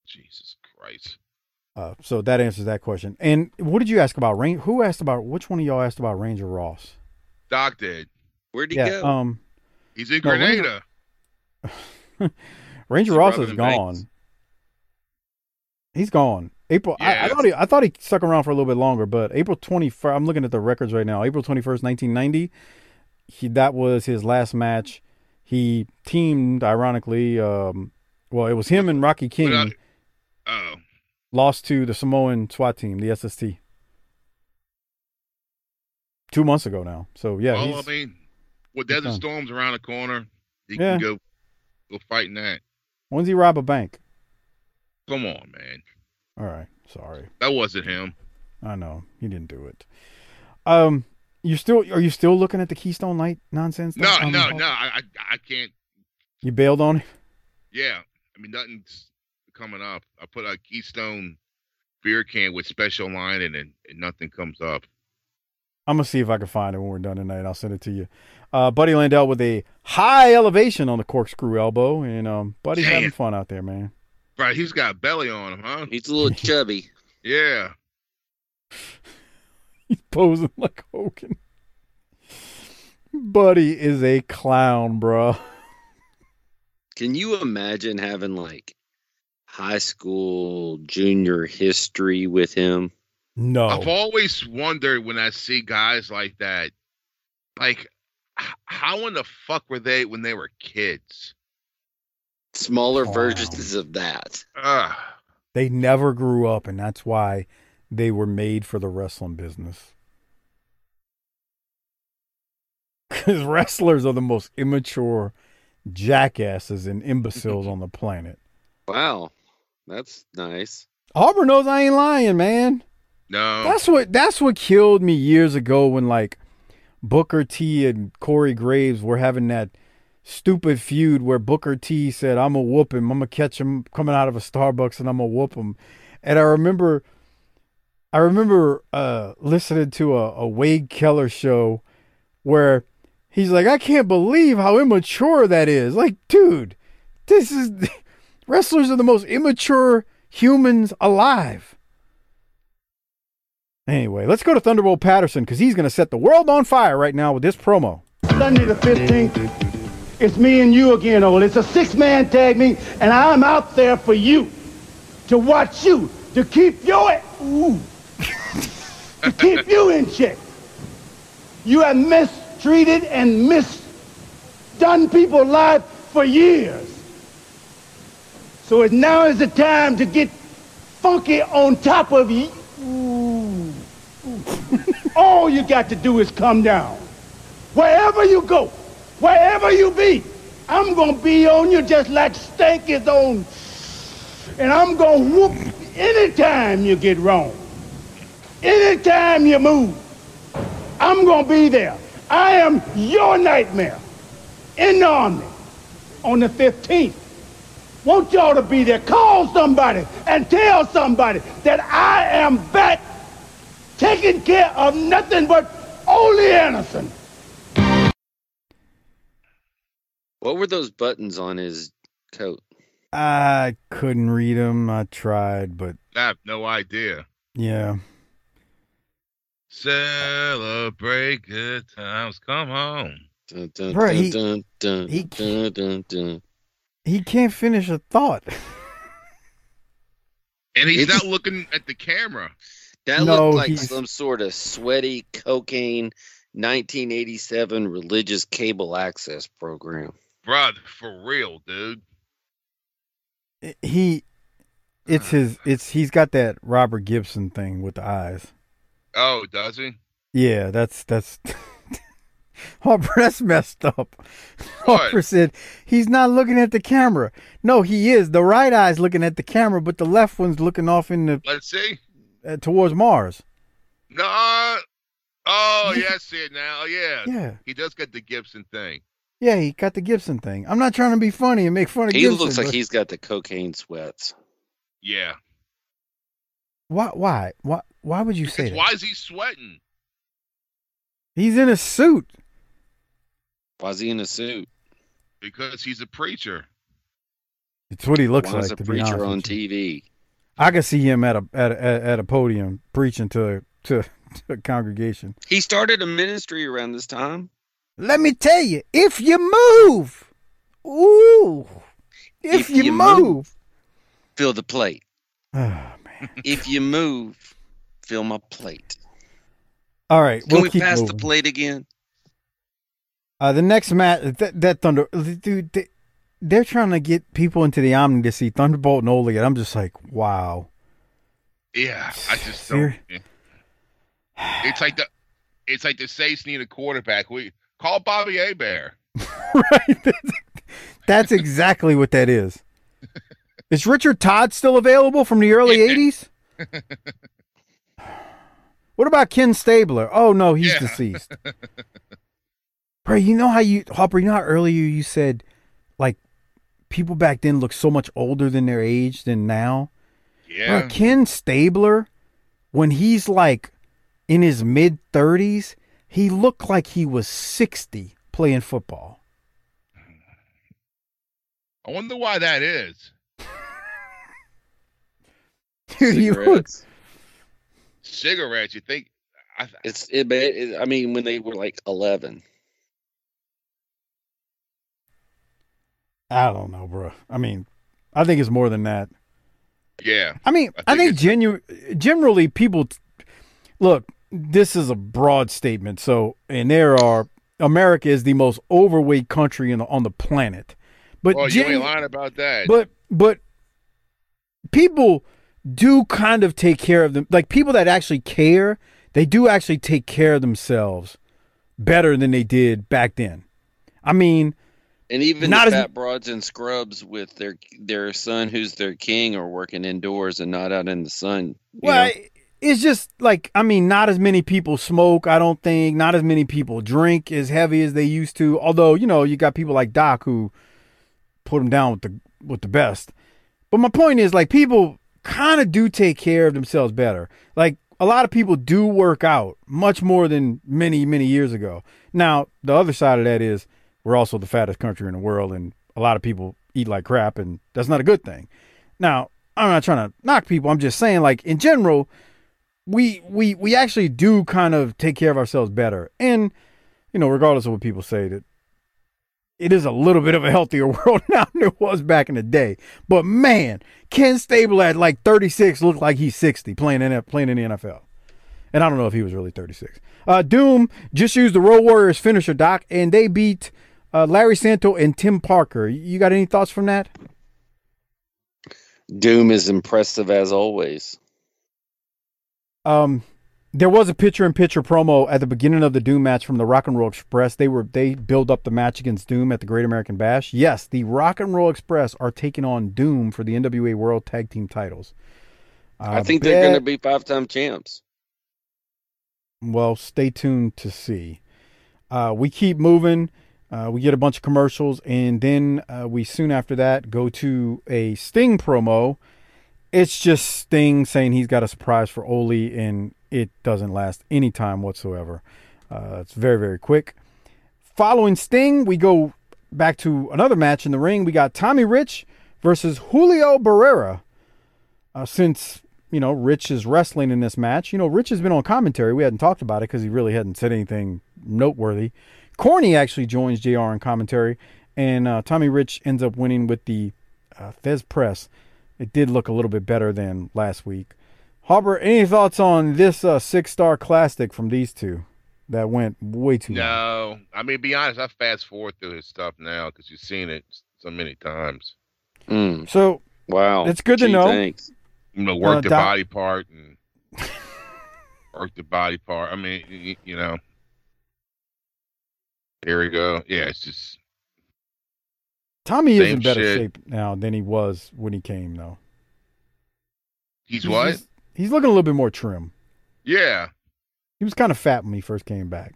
Jesus Christ. So that answers that question. And what did you ask about? Who asked about, which one of y'all asked about Ranger Ross? Doc did. Where'd he go? He's in Grenada. Ranger Ross is gone. Banks. He's gone. April. Yes. I thought he stuck around for a little bit longer, but April 21st. I'm looking at the records right now. April 21st, 1990. That was his last match. He teamed, ironically. Well, it was him and Rocky King. Lost to the Samoan SWAT team, the SST. 2 months ago now. So yeah. Well, I mean, with Desert Storm's around the corner, he can go. Go fighting that. When's he rob a bank? Come on, man. All right. Sorry. That wasn't him. I know. He didn't do it. Are you still looking at the Keystone Light nonsense? No. I can't. You bailed on it? Yeah. I mean, nothing's coming up. I put a Keystone beer can with special line in it and nothing comes up. I'm going to see if I can find it when we're done tonight. I'll send it to you. Buddy Landell with a high elevation on the corkscrew elbow. And Buddy's having fun out there, man. Right. He's got a belly on him, huh? He's a little chubby. Yeah. He's posing like Hogan. Buddy is a clown, bro. Can you imagine having like high school junior history with him? No. I've always wondered when I see guys like that, like, how in the fuck were they when they were kids? Smaller versions of that. They never grew up, and that's why they were made for the wrestling business. Because wrestlers are the most immature jackasses and imbeciles on the planet. Wow, that's nice. Harper knows I ain't lying, man. No, that's what killed me years ago when like Booker T and Corey Graves were having that stupid feud where Booker T said, "I'm gonna whoop him. I'm gonna catch him coming out of a Starbucks, and I'm gonna whoop him." And I remember listening to a Wade Keller show where he's like, "I can't believe how immature that is." Like, dude, this is wrestlers are the most immature humans alive. Anyway, let's go to Thunderbolt Patterson because he's going to set the world on fire right now with this promo. Sunday the 15th, it's me and you again, Ole. It's a six-man tag meet, and I'm out there for you, to watch you, to keep your to keep you in check. You have mistreated and misdone people's lives for years. So now is the time to get funky on top of you. All you got to do is come down. Wherever you go, wherever you be, I'm going to be on you just like Stank is on. And I'm going to whoop anytime you get wrong. Anytime you move, I'm going to be there. I am your nightmare in the Army on the 15th. Want y'all to be there. Call somebody and tell somebody that I am back taking care of nothing but Ole Anderson. What were those buttons on his coat? I couldn't read them. I tried, but I have no idea. Yeah. Celebrate good times. Come home. Dun, dun, bro, dun, dun, dun, he dun, dun, dun. He can't finish a thought. And he's not looking at the camera. That looked like some sort of sweaty cocaine 1987 religious cable access program. Bro, for real, dude. He's got that Robert Gibson thing with the eyes. Oh, does he? Yeah, that's Harper, that's messed up. What? Harper said he's not looking at the camera. No, he is. The right eye's looking at the camera, but the left one's looking off in the. Let's see. Towards Mars. No. Yeah, I see it now. Yeah. He does get the Gibson thing. Yeah, he got the Gibson thing. I'm not trying to be funny and make fun of Gibson. He looks like he's got the cocaine sweats. Yeah. Why? Why would you say that? Why is he sweating? He's in a suit. Why is he in a suit? Because he's a preacher. It's what he looks like. He's a preacher on TV. I could see him at a podium preaching to a congregation. He started a ministry around this time. Let me tell you, if you move, if you move, fill the plate. Oh man! If you move, fill my plate. All right, Can we pass the plate again? The next match, that Thunder dude. They're trying to get people into the Omni to see Thunderbolt and Ole, and I'm just like, wow. Yeah, I just don't. It's like the Saints need a quarterback. We call Bobby Hebert. Right, that's exactly what that is. Is Richard Todd still available from the early '80s? What about Ken Stabler? Oh no, he's deceased. Bro, you know how Harper, earlier you said like. People back then looked so much older than their age than now. Yeah. Bro, Ken Stabler, when he's like in his mid-30s, he looked like he was 60 playing football. I wonder why that is. Dude, Cigarettes, you think? When they were like 11. I don't know, bro. I mean, I think it's more than that. Yeah. I mean, generally people look, this is a broad statement. So, America is the most overweight country on the planet. But you ain't lying about that. But people do kind of take care of them. Like, people that actually care, they do actually take care of themselves better than they did back then. I mean, and even the fat broads and scrubs with their son who's their king are working indoors and not out in the sun. Well, it's just like, I mean, not as many people smoke, I don't think. Not as many people drink as heavy as they used to. Although, you know, you got people like Doc who put them down with the best. But my point is, like, people kind of do take care of themselves better. Like, a lot of people do work out much more than many, many years ago. Now, the other side of that is, we're also the fattest country in the world, and a lot of people eat like crap, and that's not a good thing. Now, I'm not trying to knock people. I'm just saying, like, in general, we actually do kind of take care of ourselves better. And, you know, regardless of what people say, that it is a little bit of a healthier world now than it was back in the day. But, man, Ken Stabler at, like, 36 looked like he's 60 playing in the NFL. And I don't know if he was really 36. Doom just used the Road Warriors finisher, Doc, and they beat... Larry Santo and Tim Parker. You got any thoughts from that? Doom is impressive as always. There was a picture-in-picture promo at the beginning of the Doom match from the Rock and Roll Express. They build up the match against Doom at the Great American Bash. Yes, the Rock and Roll Express are taking on Doom for the NWA World Tag Team titles. I think they're going to be 5-time champs. Well, stay tuned to see. We keep moving. We get a bunch of commercials, and then we soon after that go to a Sting promo. It's just Sting saying he's got a surprise for Ole, and it doesn't last any time whatsoever. It's very, very quick. Following Sting, we go back to another match in the ring. We got Tommy Rich versus Julio Barrera. Since, you know, Rich is wrestling in this match, you know, Rich has been on commentary. We hadn't talked about it because he really hadn't said anything noteworthy. Corny actually joins JR in commentary, and Tommy Rich ends up winning with the Fez press. It did look a little bit better than last week. Harper, any thoughts on this 6-star classic from these two that went way too long? No. I mean, be honest, I fast forward through his stuff now because you've seen it so many times. Mm. So, wow, it's good to know. Thanks. You know, work the body part and work the body part. I mean, you know. Here we go. Yeah, it's just... Tommy is in better shape now than he was when he came, though. He's what? He's looking a little bit more trim. Yeah. He was kind of fat when he first came back.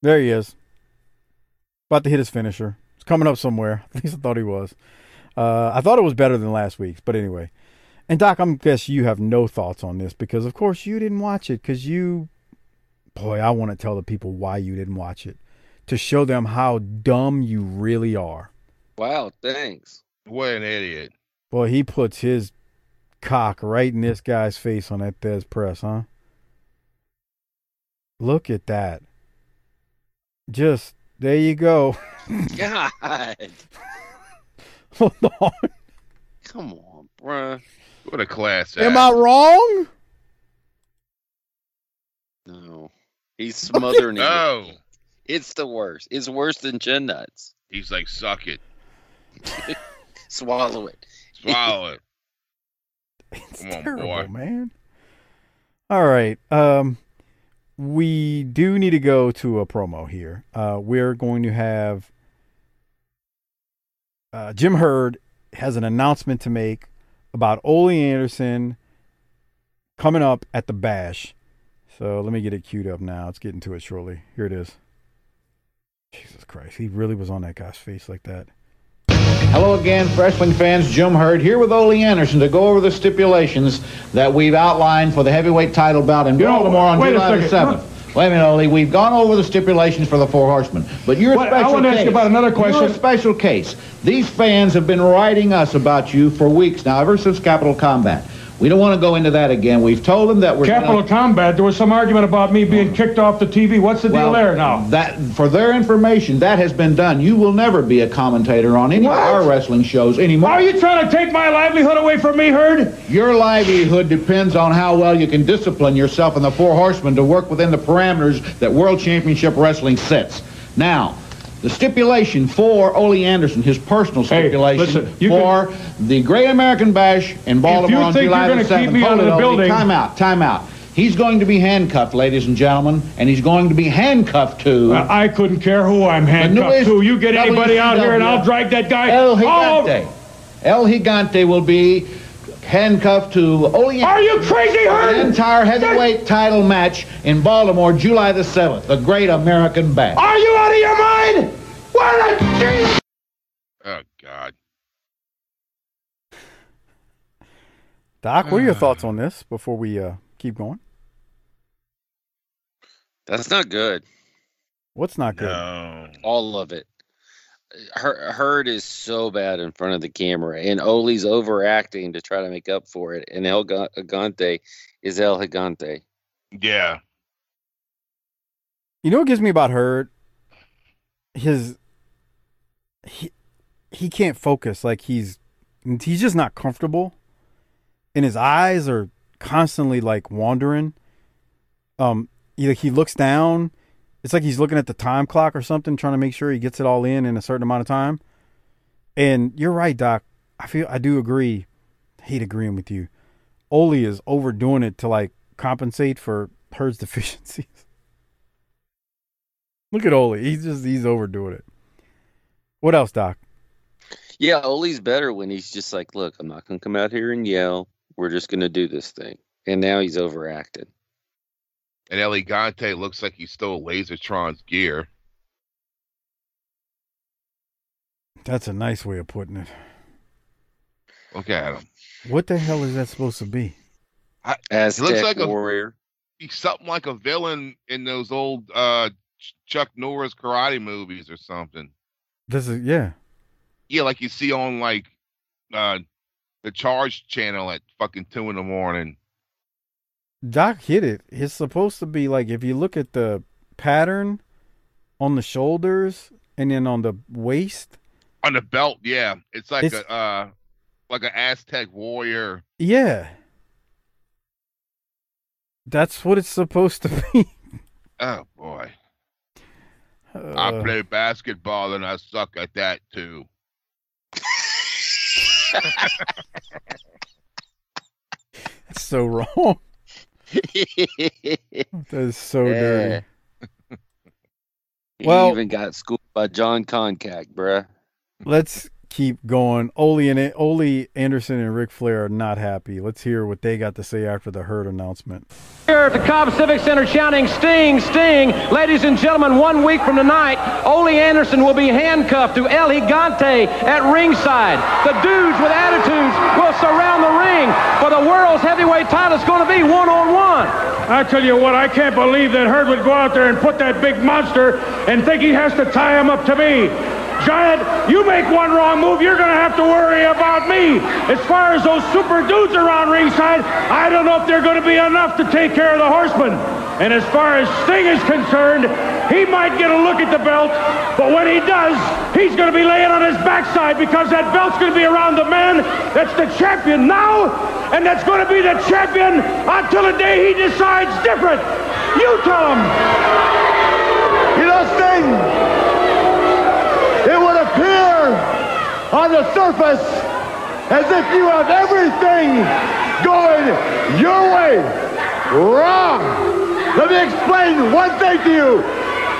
There he is. About to hit his finisher. It's coming up somewhere. At least I thought he was. I thought it was better than last week's, but anyway. And, Doc, I guess you have no thoughts on this because, of course, you didn't watch it because you... Boy, I want to tell the people why you didn't watch it, to show them how dumb you really are. Wow, thanks. What an idiot. Boy, he puts his cock right in this guy's face on that Fez press, huh? Look at that. Just, there you go. God. Hold on. Come on, bruh. What a class act. Am I wrong? No. He's smothering it. No. It's the worst. It's worse than chin nuts. He's like, suck it. Swallow it. Swallow it. It's Come on, terrible, boy. Man. All right. We do need to go to a promo here. We're going to have Jim Herd has an announcement to make about Ole Anderson coming up at the Bash. So let me get it queued up now. It's getting to it shortly. Here it is. Jesus Christ. He really was on that guy's face like that. Hello again, wrestling fans. Jim Herd here with Ole Anderson to go over the stipulations that we've outlined for the heavyweight title bout in Baltimore on July the 7th. Wait a minute, Ole. We've gone over the stipulations for the Four Horsemen, but you're a special case. I want to ask you about another question. You're a special case. These fans have been writing us about you for weeks now, ever since Capital Combat. We don't want to go into that again. We've told them that we're... Capital Combat, there was some argument about me being kicked off the TV. What's the deal there now? That, for their information, that has been done. You will never be a commentator on any of our wrestling shows anymore. Are you trying to take my livelihood away from me, Herd? Your livelihood depends on how well you can discipline yourself and the Four Horsemen to work within the parameters that World Championship Wrestling sets. Now, The stipulation for Ole Anderson, his personal stipulation, for the Great American Bash in Baltimore on July the 7th. Hold it, Ole. Time out, time out. He's going to be handcuffed, ladies and gentlemen, and he's going to be handcuffed to... I couldn't care who I'm handcuffed to. You get anybody out here and I'll drag that guy... El Gigante. El Gigante will be handcuffed to Ole Anderson. Are you crazy, Hurt? An entire heavyweight title match in Baltimore, July the 7th, the Great American Bash. Are you out of your mind? What a Jesus! Oh, God. Doc, what are your thoughts on this before we keep going? That's not good. What's not good? No. All of it. Hurd is so bad in front of the camera, and Ole's overacting to try to make up for it, and El Gigante is El Gigante. Yeah. You know what gives me about Hurd? He can't focus. Like, he's just not comfortable, and his eyes are constantly, like, wandering. He looks down. It's like he's looking at the time clock or something, trying to make sure he gets it all in a certain amount of time. And you're right, Doc. I do agree. I hate agreeing with you. Ole is overdoing it to, like, compensate for Hurd's deficiencies. Look at Ole. He's overdoing it. What else, Doc? Yeah, Ole's better when he's just like, look, I'm not going to come out here and yell. We're just going to do this thing. And now he's overacted. And El Gigante looks like he stole Lasertron's gear. That's a nice way of putting it. Look at him. What the hell is that supposed to be? Aztec looks like warrior. He's something like a villain in those old Chuck Norris karate movies or something. This is, yeah. Yeah, like you see on, like, the Charge channel at fucking 2 in the morning. Doc hit it. It's supposed to be like, if you look at the pattern on the shoulders and then on the waist, on the belt, yeah, it's like like an Aztec warrior. Yeah, that's what it's supposed to be. Oh boy, I play basketball and I suck at that too. That's so wrong. That is so dirty. Well, he even got scooped by John Concack, bruh. Let's keep going. Ole Anderson and Ric Flair are not happy. Let's hear what they got to say after the Hurd announcement. Here at the Cobb Civic Center shouting, Sting, Sting. Ladies and gentlemen, 1 week from tonight, Ole Anderson will be handcuffed to El Gigante at ringside. The Dudes with Attitudes will surround the ring for the world's heavyweight title. It's going to be one-on-one. I tell you what, I can't believe that Hurd would go out there and put that big monster and think he has to tie him up to me. Giant, you make one wrong move, you're going to have to worry about me. As far as those super dudes around ringside, I don't know if they're going to be enough to take care of the horseman. And as far as Sting is concerned, he might get a look at the belt, but when he does, he's going to be laying on his backside because that belt's going to be around the man that's the champion now, and that's going to be the champion until the day he decides different. You tell him. You know, Sting, it would appear on the surface as if you have everything going your way. Wrong. Let me explain one thing to you.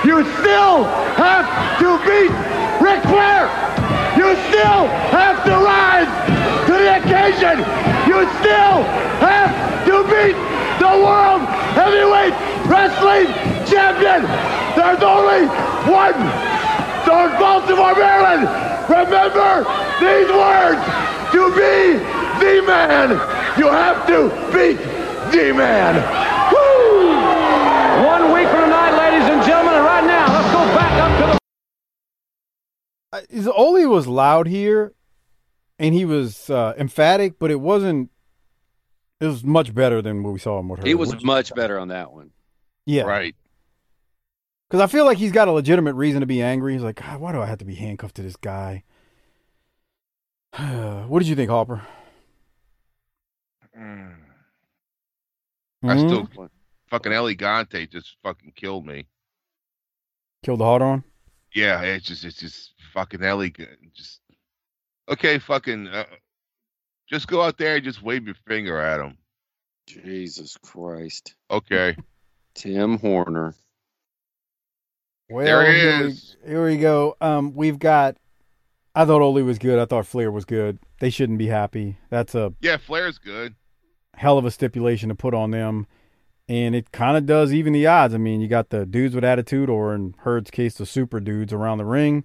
You still have to beat Ric Flair. You still have to rise to the occasion. You still have to beat the World Heavyweight Wrestling Champion. There's only one. North Baltimore, Maryland, remember these words. To be the man, you have to beat the man. Woo! 1 week from tonight, ladies and gentlemen, and right now, let's go back up to the... Ole was loud here, and he was emphatic, but it wasn't... It was much better than what we saw him with her. It was much better on that one. Yeah. Right. Because I feel like he's got a legitimate reason to be angry. He's like, God, why do I have to be handcuffed to this guy? What did you think, Harper? I still... Fucking El Gigante just fucking killed me. Killed the hard on? Yeah, it's just fucking elegant. Just okay, fucking just go out there and just wave your finger at them. Jesus Christ. Okay. Tim Horner. Well, there he is. Here we go. We've got. I thought Ole was good. I thought Flair was good. They shouldn't be happy. That's a Flair's good. Hell of a stipulation to put on them, and it kind of does even the odds. I mean, you got the dudes with attitude, or in Herd's case, the super dudes around the ring,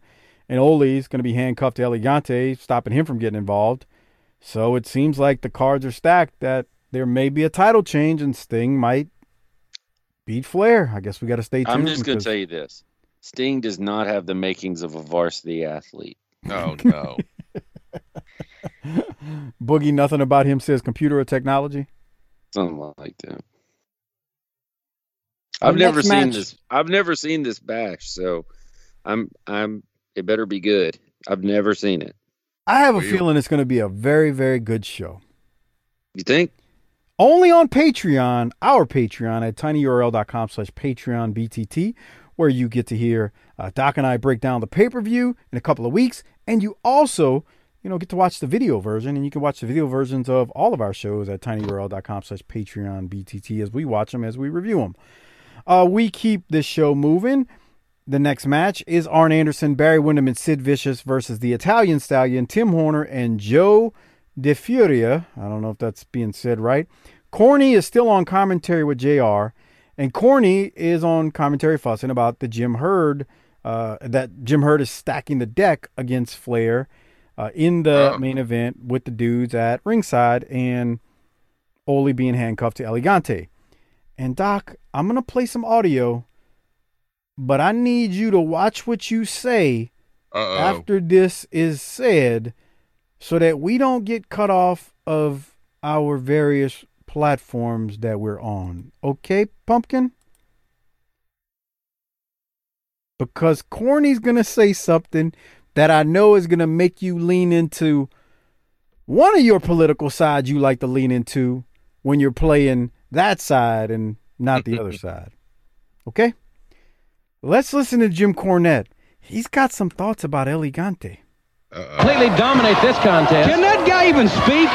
and Ole's going to be handcuffed to Elegante, stopping him from getting involved. So it seems like the cards are stacked that there may be a title change, and Sting might beat Flair. I guess we got to stay tuned. I'm just going to tell you this. Sting does not have the makings of a varsity athlete. Oh, no. Boogie, nothing about him says computer or technology? Something like that. I've never seen this bash, so it better be good. I've never seen it. I have a feeling it's going to be a very, very good show. You think? Only on Patreon, our Patreon at tinyurl.com/PatreonBTT, where you get to hear Doc and I break down the pay-per-view in a couple of weeks. And you also, get to watch the video version. And you can watch the video versions of all of our shows at tinyurl.com/PatreonBTT as we watch them, as we review them. We keep this show moving. The next match is Arn Anderson, Barry Windham, and Sid Vicious versus the Italian Stallion, Tim Horner, and Joe DeFuria. I don't know if that's being said right. Corny is still on commentary with JR. And Corny is on commentary fussing about the Jim Herd, that Jim Herd is stacking the deck against Flair in the main event with the dudes at ringside and Ole being handcuffed to Elegante. And Doc, I'm going to play some audio, but I need you to watch what you say after this is said so that we don't get cut off of our various platforms that we're on. Okay, Pumpkin? Because Corny's going to say something that I know is going to make you lean into one of your political sides you like to lean into when you're playing that side and not the other side. Okay? Let's listen to Jim Cornette. He's got some thoughts about Elegante. Completely dominate this contest. Can that guy even speak?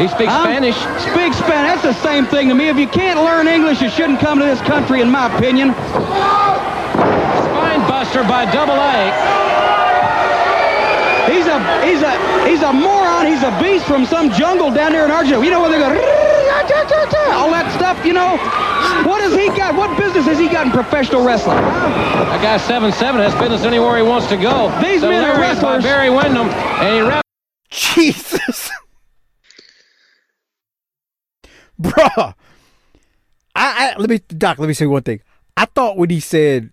He speaks Spanish. Speaks Spanish. That's the same thing to me. If you can't learn English, you shouldn't come to this country, in my opinion. Spine buster by Double A. He's a moron. He's a beast from some jungle down there in Argentina. You know where they go, all that stuff, What has he got? What business has he got in professional wrestling? That guy 7'7" has business anywhere he wants to go. These men are wrestlers. Barry Windham, and he wrapped. Jesus. Bruh, let me say one thing. I thought when he said,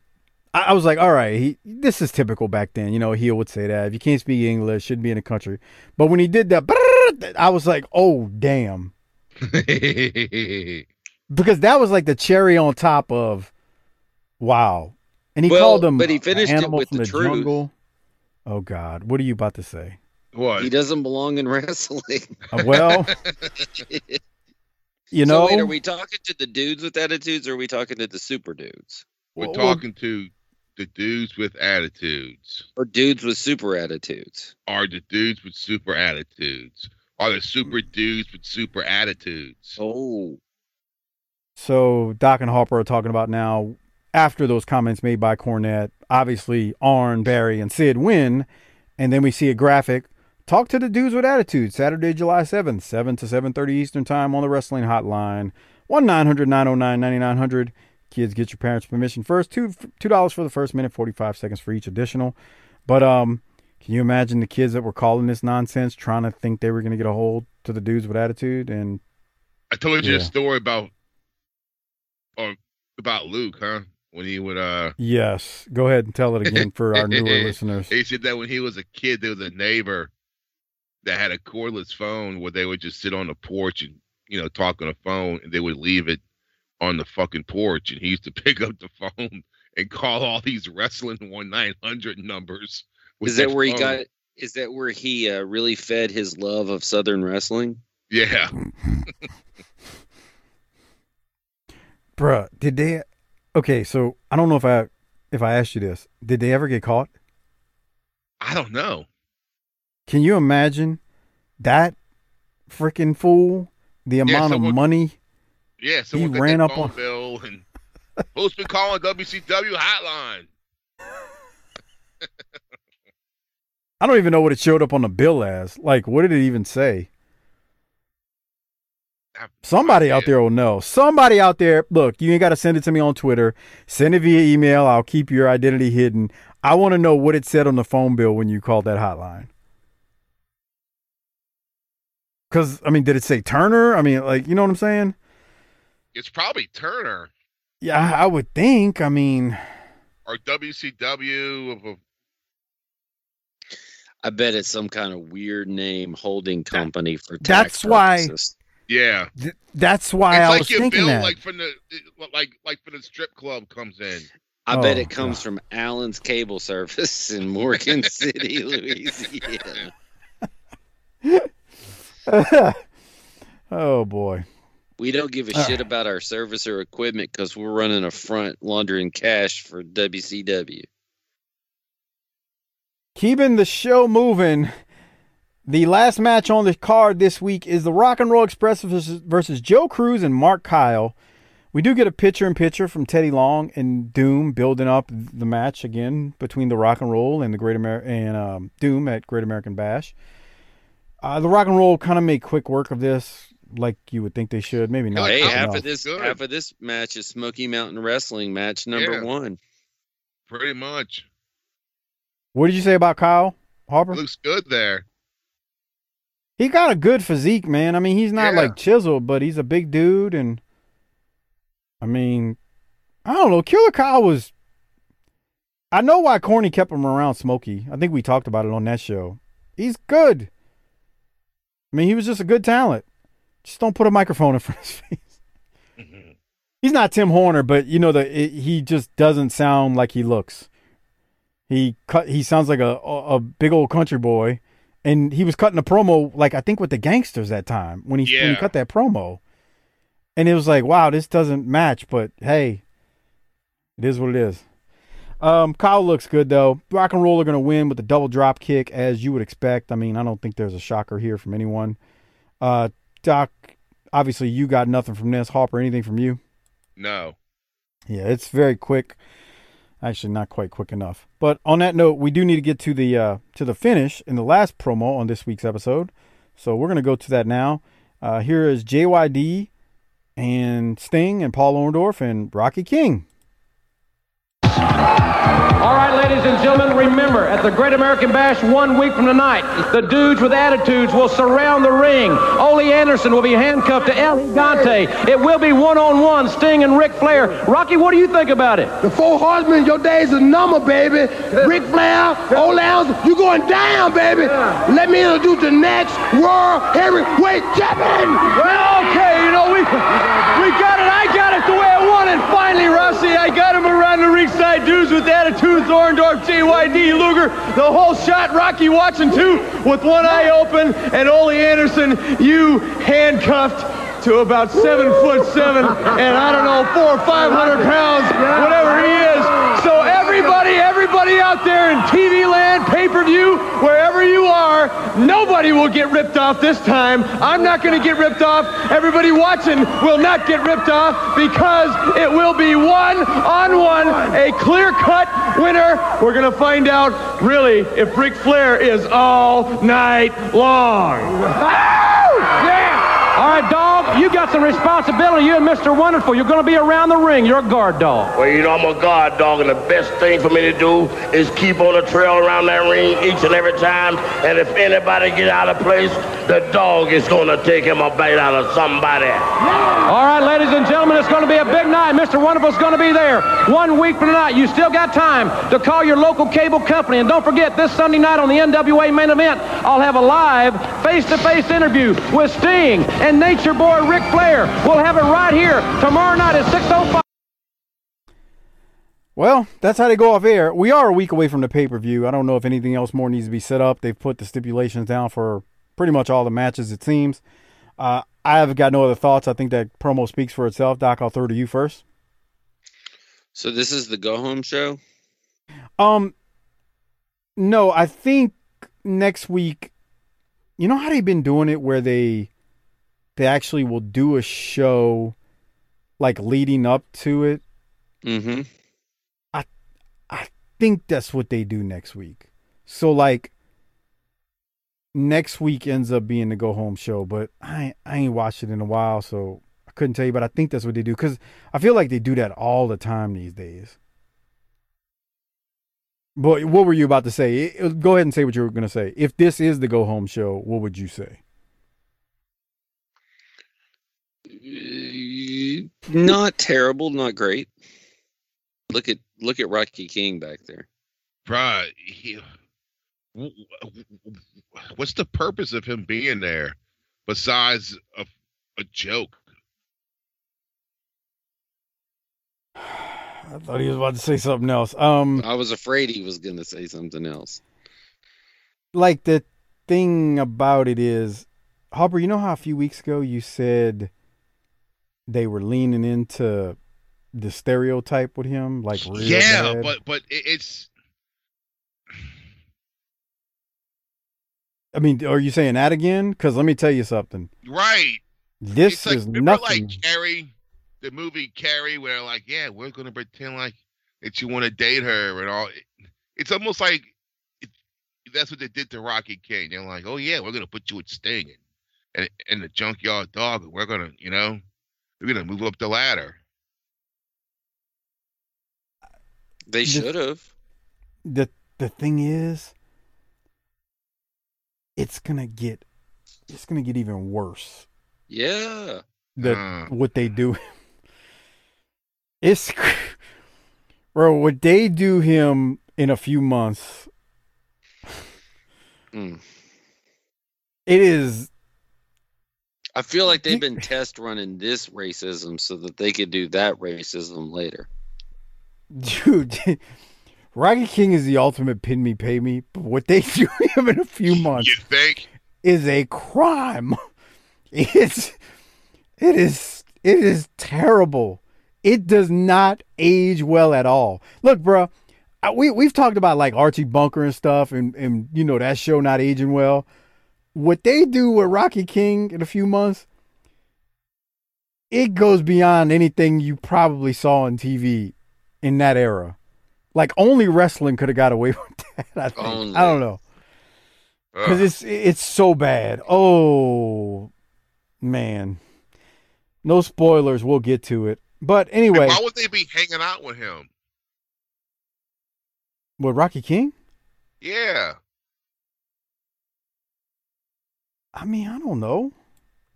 I was like, all right, this is typical back then. Heel would say that. If you can't speak English, shouldn't be in the country. But when he did that, I was like, oh, damn. Because that was like the cherry on top of, wow. And he called him but he finished it with the truth. Jungle. Oh, God. What are you about to say? What? He doesn't belong in wrestling. So wait, are we talking to the dudes with attitudes, or are we talking to the super dudes? We're talking to the dudes with attitudes. Or dudes with super attitudes. Are the dudes with super attitudes. Are the super dudes with super attitudes. Oh. So Doc and Harper are talking about now, after those comments made by Cornette, obviously Arn, Barry, and Sid win. And then we see a graphic. Talk to the Dudes with Attitude, Saturday, July 7th, 7 to 7:30 Eastern Time on the Wrestling Hotline, 1-900-909-9900. Kids, get your parents' permission first. $2 for the first minute, 45 seconds for each additional. But can you imagine the kids that were calling this nonsense trying to think they were going to get a hold to the Dudes with Attitude? And I told you a story about Luke, huh? When he would, Yes. Go ahead and tell it again for our newer listeners. He said that when he was a kid, there was a neighbor that had a cordless phone where they would just sit on the porch and, talk on the phone, and they would leave it on the fucking porch. And he used to pick up the phone and call all these wrestling 1-900 numbers. Is that where he really fed his love of Southern wrestling? Yeah. Bruh, did they? Okay, so I don't know if I asked you this. Did they ever get caught? I don't know. Can you imagine that freaking fool? The amount of money. Yeah, so he ran up on Bill and who's been calling WCW hotline. I don't even know what it showed up on the bill as. Like, what did it even say? Somebody out there will know. Somebody out there, look, you ain't got to send it to me on Twitter. Send it via email. I'll keep your identity hidden. I want to know what it said on the phone bill when you called that hotline. Because, I mean, did it say Turner? I mean, like, you know what I'm saying? It's probably Turner. Yeah, I would think. I mean. Or WCW. I bet it's some kind of weird name holding company for tax purposes. Yeah, that's why I was thinking that. It's like your bill, like for the strip club comes in. I bet it comes from Allen's Cable Service in Morgan City, Louisiana. Oh boy, we don't give a shit about our service or equipment because we're running a front laundering cash for WCW. Keeping the show moving. The last match on the card this week is the Rock and Roll Express versus Joe Cruz and Mark Kyle. We do get a picture-in-picture from Teddy Long and Doom building up the match again between the Rock and Roll and the Doom at Great American Bash. The Rock and Roll kind of made quick work of this, like you would think they should. Maybe not. Hey, half of this match is Smoky Mountain Wrestling match number one. Pretty much. What did you say about Kyle Harper? Looks good there. He got a good physique, man. I mean, he's not like chiseled, but he's a big dude. And I mean, I don't know. Killer Kyle was. I know why Corny kept him around Smokey. I think we talked about it on that show. He's good. I mean, he was just a good talent. Just don't put a microphone in front of his face. Mm-hmm. He's not Tim Horner, but you know he just doesn't sound like he looks. He sounds like a big old country boy. And he was cutting a promo, like I think with the Gangsters that time when he cut that promo, and it was like, wow, this doesn't match. But hey, it is what it is. Kyle looks good though. Rock and Roll are gonna win with a double drop kick as you would expect. I mean, I don't think there's a shocker here from anyone. Doc, obviously you got nothing from this. Harper, anything from you? No. Yeah, it's very quick. Actually, not quite quick enough. But on that note, we do need to get to the finish in the last promo on this week's episode. So we're going to go to that now. Here is JYD and Sting and Paul Orndorff and Rocky King. All right, ladies and gentlemen, remember, at the Great American Bash 1 week from tonight, the Dudes with Attitudes will surround the ring. Ole Anderson will be handcuffed to El Gigante. It will be one-on-one, Sting and Ric Flair. Rocky, what do you think about it? The Four Horsemen, your days are numbered, baby. Ric Flair, Ole Anderson, you going down, baby. Let me introduce the next World Heavyweight Champion. Well, okay, you know, we got it. I got it the way I want it. Finally, Rossi, I got him around the ringside. Dudes with Attitudes, Orndorff, JYD, Luger, the whole shot. Rocky watching too, with one eye open, and Ole Anderson, you handcuffed to about 7'7", and I don't know, 400 or 500 pounds, whatever he is. So everybody out there in TV land, pay-per-view, wherever you are, nobody will get ripped off this time. I'm not going to get ripped off. Everybody watching will not get ripped off because it will be one-on-one, a clear-cut winner. We're going to find out, really, if Ric Flair is all night long. Yeah. All right, dog, you got some responsibility. You and Mr. Wonderful, you're going to be around the ring. You're a guard dog. Well, you know, I'm a guard dog, and the best thing for me to do is keep on the trail around that ring each and every time, and if anybody gets out of place, the dog is going to take him a bite out of somebody. All right, ladies and gentlemen, it's going to be a big night. Mr. Wonderful's going to be there 1 week from tonight. You still got time to call your local cable company, and don't forget, this Sunday night on the NWA Main Event, I'll have a live face-to-face interview with Sting and Nature Boy Ric Flair. We'll have it right here tomorrow night at 6:05. Well, that's how they go off air. We are a week away from the pay-per-view. I don't know if anything else more needs to be set up. They've put the stipulations down for pretty much all the matches, it seems. I have got no other thoughts. I think that promo speaks for itself. Doc, I'll throw to you first. So this is the go-home show? No, I think next week, you know how they've been doing it where they actually will do a show like leading up to it? Mm-hmm. I think that's what they do next week. So like next week ends up being the go home show, but I ain't watched it in a while, so I couldn't tell you, but I think that's what they do because I feel like they do that all the time these days. But what were you about to say? Go ahead and say what you were going to say. If this is the go home show, what would you say? Not terrible, not great. Look at Rocky King back there. Bruh, what's the purpose of him being there besides a joke? I thought he was about to say something else. I was afraid he was going to say something else. Like, the thing about it is, Harper, you know how a few weeks ago you said they were leaning into the stereotype with him? Like, real bad? but it's... I mean, are you saying that again? Because let me tell you something. Right. This like, is nothing. Like Carrie... The movie Carrie, where like, yeah, we're gonna pretend like that you want to date her and all. It's almost like that's what they did to Rocky King. They're like, oh yeah, we're gonna put you at Sting and the Junkyard Dog, and we're gonna move up the ladder. They should have. The thing is, it's gonna get even worse. Yeah. What they do. It's, bro, what they do him in a few months, It is. I feel like they've been test running this racism so that they could do that racism later. Dude, Rocky King is the ultimate pin me, pay me, but what they do him in a few months, you think, is a crime. It is terrible. It does not age well at all. Look, bro, we've talked about like Archie Bunker and stuff, and you know that show not aging well. What they do with Rocky King in a few months, it goes beyond anything you probably saw on TV in that era. Like only wrestling could have got away with that. I think. I don't know, because it's so bad. Oh man, no spoilers. We'll get to it. But anyway, and why would they be hanging out with him? With Rocky King? Yeah. I mean, I don't know.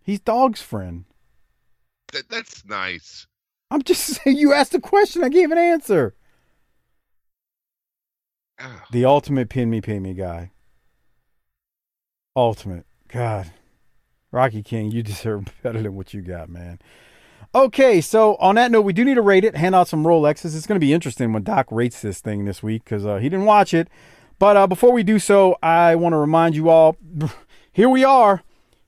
He's Dog's friend. That's nice. I'm just saying, you asked a question. I gave an answer. Oh. The ultimate pin me, pay me guy. Ultimate. God. Rocky King, you deserve better than what you got, man. Okay, so on that note, we do need to rate it, hand out some Rolexes. It's going to be interesting when Doc rates this thing this week because he didn't watch it. But before we do so, I want to remind you all, here we are.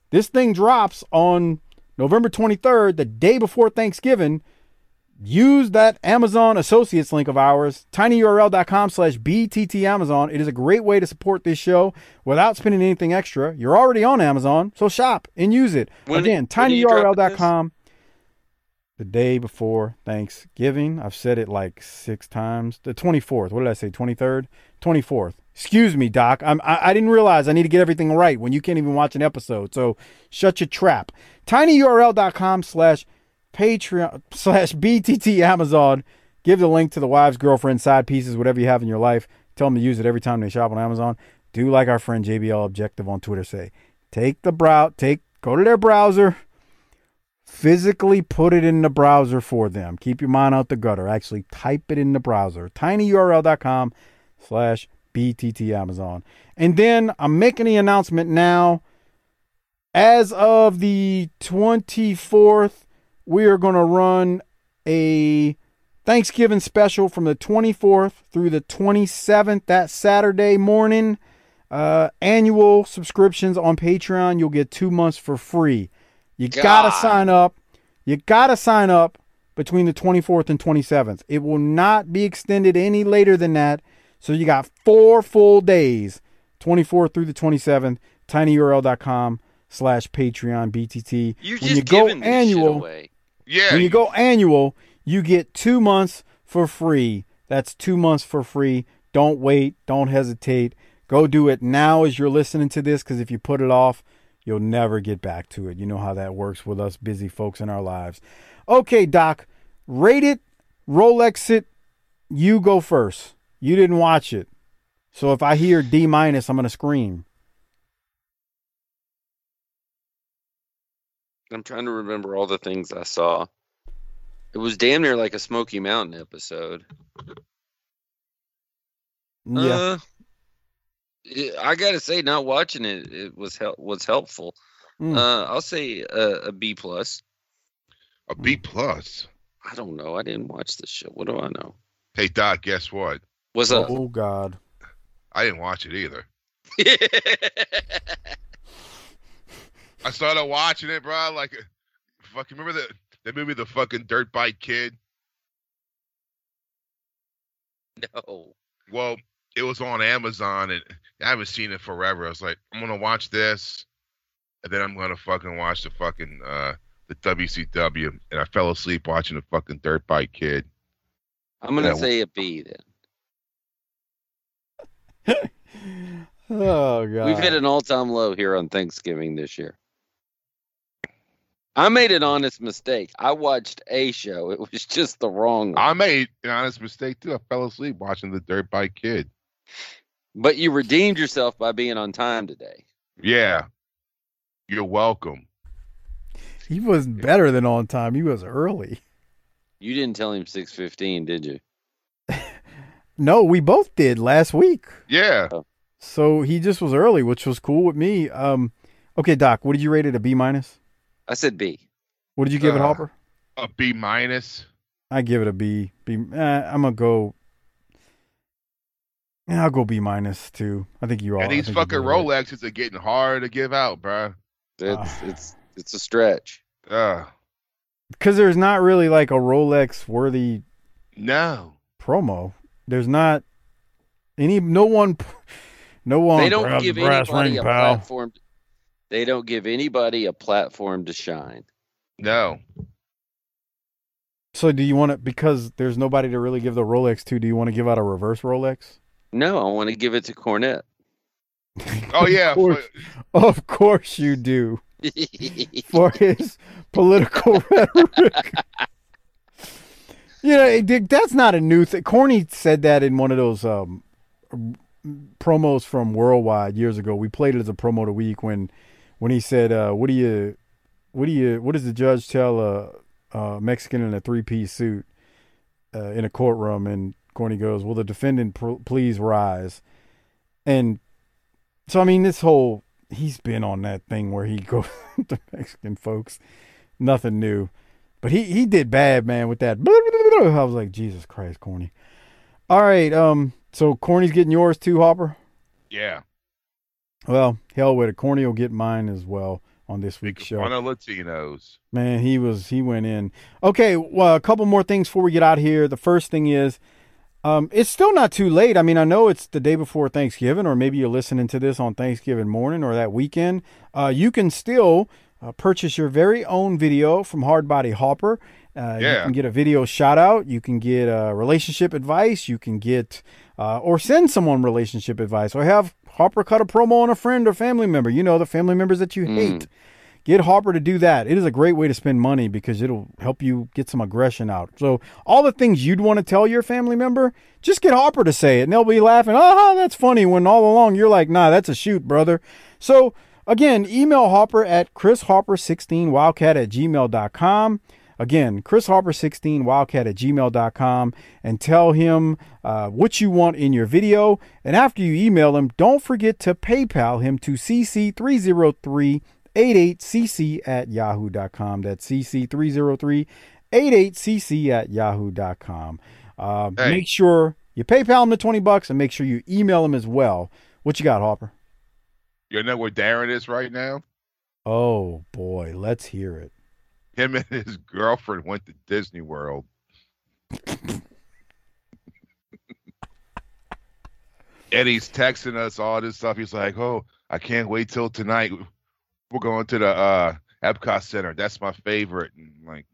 This thing drops on November 23rd, the day before Thanksgiving. Use that Amazon Associates link of ours, tinyurl.com/BTT Amazon. It is a great way to support this show without spending anything extra. You're already on Amazon, so shop and use it. Again, tinyurl.com, the day before Thanksgiving. I've said it like 6 times. The 24th. What did I say? 23rd? 24th. Excuse me, Doc. I didn't realize I need to get everything right when you can't even watch an episode. So shut your trap. tinyurl.com/Patreon/BTT Amazon. Give the link to the wives, girlfriends, side pieces, whatever you have in your life. Tell them to use it every time they shop on Amazon. Do like our friend JBL Objective on Twitter say. Go to their browser. Physically put it in the browser for them. Keep your mind out the gutter. Actually type it in the browser. tinyurl.com/BTT Amazon. And then I'm making the announcement now. As of the 24th, we are going to run a Thanksgiving special from the 24th through the 27th, that Saturday morning. Annual subscriptions on Patreon. You'll get 2 months for free. You got to sign up. You got to sign up between the 24th and 27th. It will not be extended any later than that. So you got 4 full days, 24th through the 27th, tinyurl.com/PatreonBTT. You just giving this shit away. Yeah. When you go annual, you get 2 months for free. That's 2 months for free. Don't wait. Don't hesitate. Go do it now as you're listening to this, because if you put it off, you'll never get back to it. You know how that works with us busy folks in our lives. Okay, Doc, rate it, Rolex it. You go first. You didn't watch it. So if I hear D-, I'm going to scream. I'm trying to remember all the things I saw. It was damn near like a Smoky Mountain episode. Yeah. I got to say, not watching it, it was helpful. I'll say a B+. A B+? I don't know. I didn't watch this shit. What do I know? Hey, Doc, guess what? What's up? Oh, God. I didn't watch it either. I started watching it, bro. Like, fucking remember that movie, The Fucking Dirt Bike Kid? No. Well, it was on Amazon, and I haven't seen it forever. I was like, I'm gonna watch this, and then I'm gonna fucking watch the fucking the WCW, and I fell asleep watching The Fucking Dirt Bike Kid. I'm gonna say a B then. Oh God! We've hit an all-time low here on Thanksgiving this year. I made an honest mistake. I watched a show. It was just the wrong one. I made an honest mistake, too. I fell asleep watching The Dirt Bike Kid. But you redeemed yourself by being on time today. Yeah. You're welcome. He was better than on time. He was early. You didn't tell him 6:15, did you? No, we both did last week. Yeah. So he just was early, which was cool with me. Okay, Doc, what did you rate it, a B-? I said B. What did you give it, Harper? A B-. I give it a B. I'm gonna go. I'll go B- too. I think you all. And these fucking Rolexes are getting hard to give out, bro. It's a stretch. Because there's not really like a Rolex worthy. No promo. There's not any. No one. They don't give anybody a platform. They don't give anybody a platform to shine. No. So do you want to, because there's nobody to really give the Rolex to, do you want to give out a reverse Rolex? No, I want to give it to Cornette. Oh, yeah. Of course you do. For his political rhetoric. You know, that's not a new thing. Corny said that in one of those promos from Worldwide years ago. We played it as a promo of the week when he said, what does the judge tell a Mexican in a 3-piece suit in a courtroom? And Corny goes, will the defendant please rise? And so, I mean, this whole, he's been on that thing where he goes to Mexican folks, nothing new, but he did bad, man, with that. I was like, Jesus Christ, Corny. All right. So Corny's getting yours too, Hopper? Yeah. Well, hell with it. Corny will get mine as well on this week's show. One of Latinos. Man, he went in. Okay, well, a couple more things before we get out of here. The first thing is, it's still not too late. I mean, I know it's the day before Thanksgiving, or maybe you're listening to this on Thanksgiving morning or that weekend. You can still purchase your very own video from Hard Body Harper. You can get a video shout out. You can get relationship advice. You can get or send someone relationship advice, or have Harper cut a promo on a friend or family member. You know, the family members that you hate. Get Harper to do that. It is a great way to spend money because it'll help you get some aggression out. So all the things you'd want to tell your family member, just get Harper to say it, and they'll be laughing. Oh, that's funny. When all along you're like, nah, that's a shoot, brother. So again, email Harper at chrisharper16wildcat@gmail.com. Again, chrisharper16wildcat@gmail.com, and tell him what you want in your video. And after you email him, don't forget to PayPal him to cc30388cc@yahoo.com. That's cc30388cc@yahoo.com. Hey. Make sure you PayPal him the $20, and make sure you email him as well. What you got, Harper? You know where Darren is right now? Oh, boy. Let's hear it. Him and his girlfriend went to Disney World. Eddie's texting us all this stuff. He's like, oh, I can't wait till tonight. We're going to the Epcot Center. That's my favorite. And like,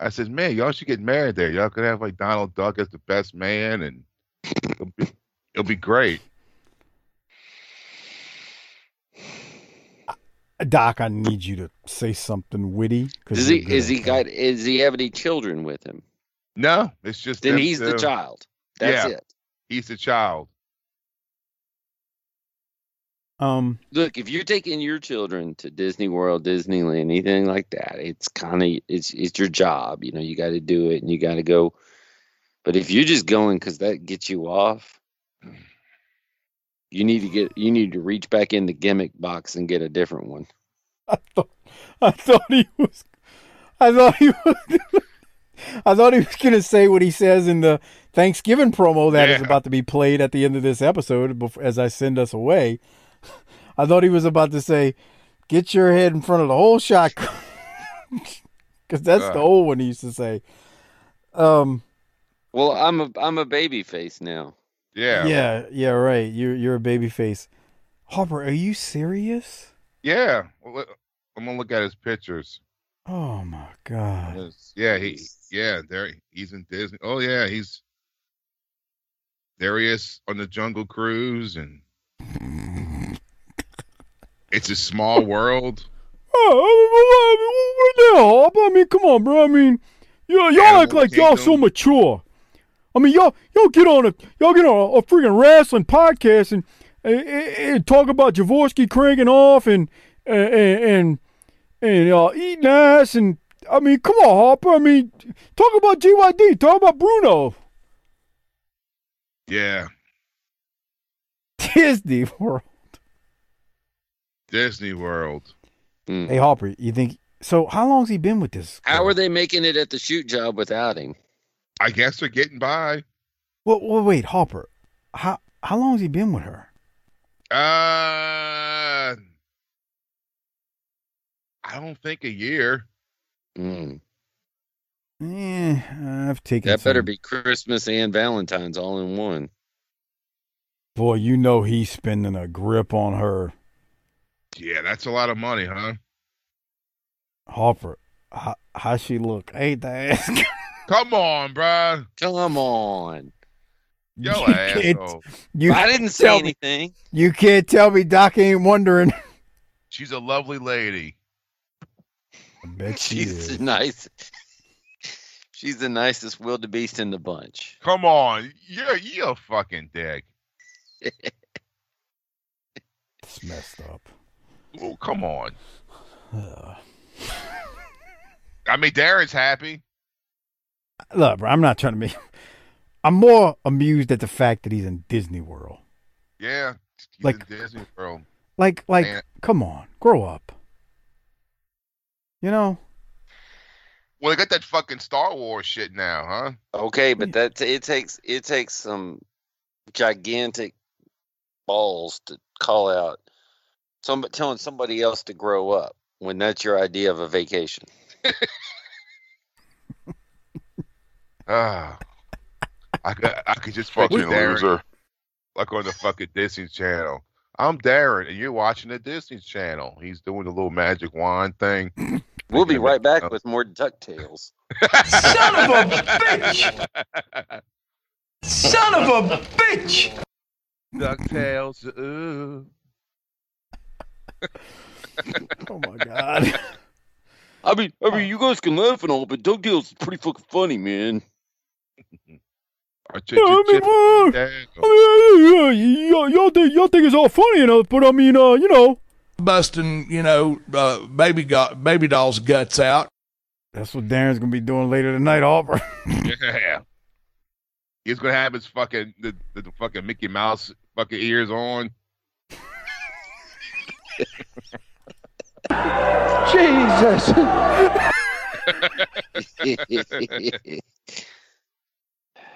I said, man, y'all should get married there. Y'all could have like Donald Duck as the best man, and it'll be great. Doc, I need you to say something witty. Is he have any children with him? No, it's just then he's the child. That's it. He's the child. Look, if you're taking your children to Disney World, Disneyland, anything like that, it's kind of it's your job. You know, you got to do it, and you got to go. But if you're just going because that gets you off, you need to reach back in the gimmick box and get a different one. I thought he was going to say what he says in the Thanksgiving promo that is about to be played at the end of this episode as I send us away. I thought he was about to say, get your head in front of the whole shot. Because that's the old one he used to say. Well, I'm a baby face now. Yeah. Yeah, right. You're a baby face. Harper, are you serious? Yeah. I'm going to look at his pictures. Oh, my God. Yeah, he's in Disney. Oh, yeah, there he is on the Jungle Cruise, and it's a small world. Oh, I mean, what the hell? I mean, come on, bro. I mean, y'all act like y'all so mature. I mean, y'all get on a freaking wrestling podcast and talk about Jaworski cranking off and eating ass, and I mean, come on, Harper. I mean, talk about JYD, talk about Bruno. Yeah. Disney World. Mm. Hey, Harper, you think so? How long's he been with this? How are they making it at the shoot job without him? I guess they're getting by. Well, wait, Harper. How long's he been with her? I don't think a year. Mm. Yeah, I've taken that. Better be Christmas and Valentine's all in one. Boy, you know he's spending a grip on her. Yeah, that's a lot of money, huh? Harper, how she look? I hate to ask. Come on, bro. Come on. Yo, asshole. I didn't say anything. You can't tell me Doc ain't wondering. She's a lovely lady. I bet she's nice. She's the nicest wildebeest in the bunch. Come on, you're a fucking dick. It's messed up. Oh, come on. I mean, Darren's happy. Look, bro, I'm not trying to be. I'm more amused at the fact that he's in Disney World. Yeah, he's in Disney World. Like, man. Come on, grow up. You know. Well, they got that fucking Star Wars shit now, huh? Okay, but that it takes some gigantic balls to call out telling somebody else to grow up when that's your idea of a vacation. I could just fucking Darren, like on the fucking Disney Channel. I'm Darren, and you're watching the Disney Channel. He's doing the little magic wand thing. We'll be right back with more DuckTales. Son of a bitch! Son of a bitch! DuckTales. Ooh. Oh my God. I mean, you guys can laugh and all, but DuckTales is pretty fucking funny, man. Y'all think it's all funny enough, but I mean, you know, busting, you know, baby doll's guts out. That's what Darren's gonna be doing later tonight, Harper. Yeah, he's gonna have his fucking the fucking Mickey Mouse fucking ears on. Jesus.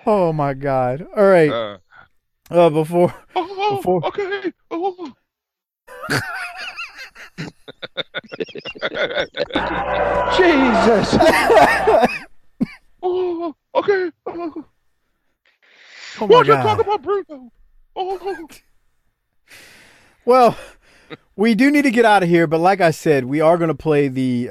Oh my God! All right. Before. Okay. Oh. Jesus. Oh, okay. Oh. Oh, we're gonna talk about Bruno. Oh. Well, we do need to get out of here, but like I said, we are going to play the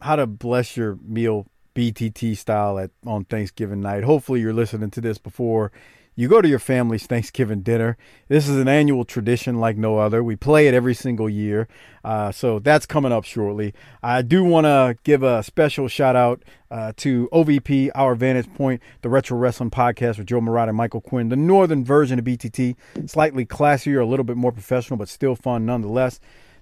How to Bless Your Meal BTT style on Thanksgiving night. Hopefully you're listening to this before you go to your family's Thanksgiving dinner. This is an annual tradition like no other. We play it every single year. So that's coming up shortly. I do want to give a special shout out to OVP, Our Vantage Point, the Retro Wrestling Podcast with Joe Marotta and Michael Quinn, the northern version of BTT, slightly classier, a little bit more professional, but still fun nonetheless.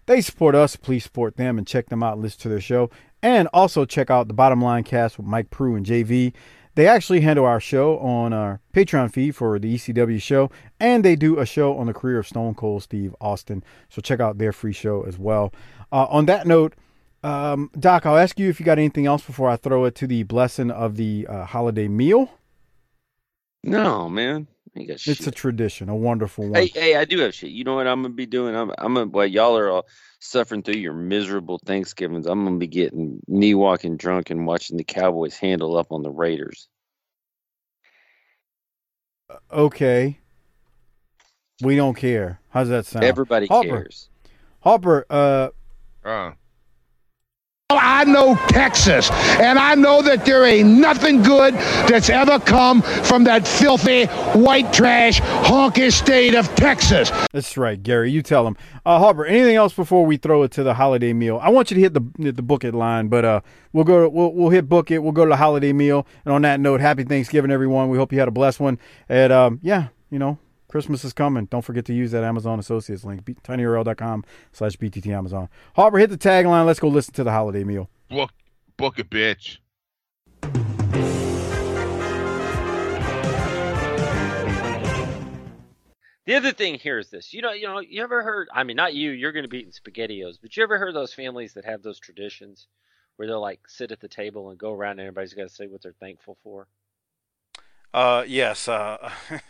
They support us. Please support them and check them out and listen to their show. And also check out the Bottom Line Cast with Mike Prue and JV. They actually handle our show on our Patreon feed for the ECW show, and they do a show on the career of Stone Cold Steve Austin. So check out their free show as well. On that note, Doc, I'll ask you if you got anything else before I throw it to the blessing of the holiday meal. No, man. It's shit. A tradition, a wonderful one. Hey, I do have shit. You know what I'm going to be doing? While y'all are all suffering through your miserable Thanksgivings, I'm going to be getting knee-walking drunk and watching the Cowboys handle up on the Raiders. Okay. We don't care. How's that sound? Everybody cares. Harper, I know Texas, and I know that there ain't nothing good that's ever come from that filthy, white trash, honky state of Texas. That's right, Gary. You tell him. Harper, anything else before we throw it to the holiday meal? I want you to hit the book it line, but we'll hit book it. We'll go to the holiday meal. And on that note, happy Thanksgiving, everyone. We hope you had a blessed one. And, Christmas is coming. Don't forget to use that Amazon Associates link, tinyurl.com/BTT Amazon. Harper, hit the tagline. Let's go listen to the holiday meal. Book it, bitch. The other thing here is this. You know, you ever heard, I mean, not you, you're going to be eating SpaghettiOs, but you ever heard those families that have those traditions where they'll like sit at the table and go around and everybody's got to say what they're thankful for? Yes.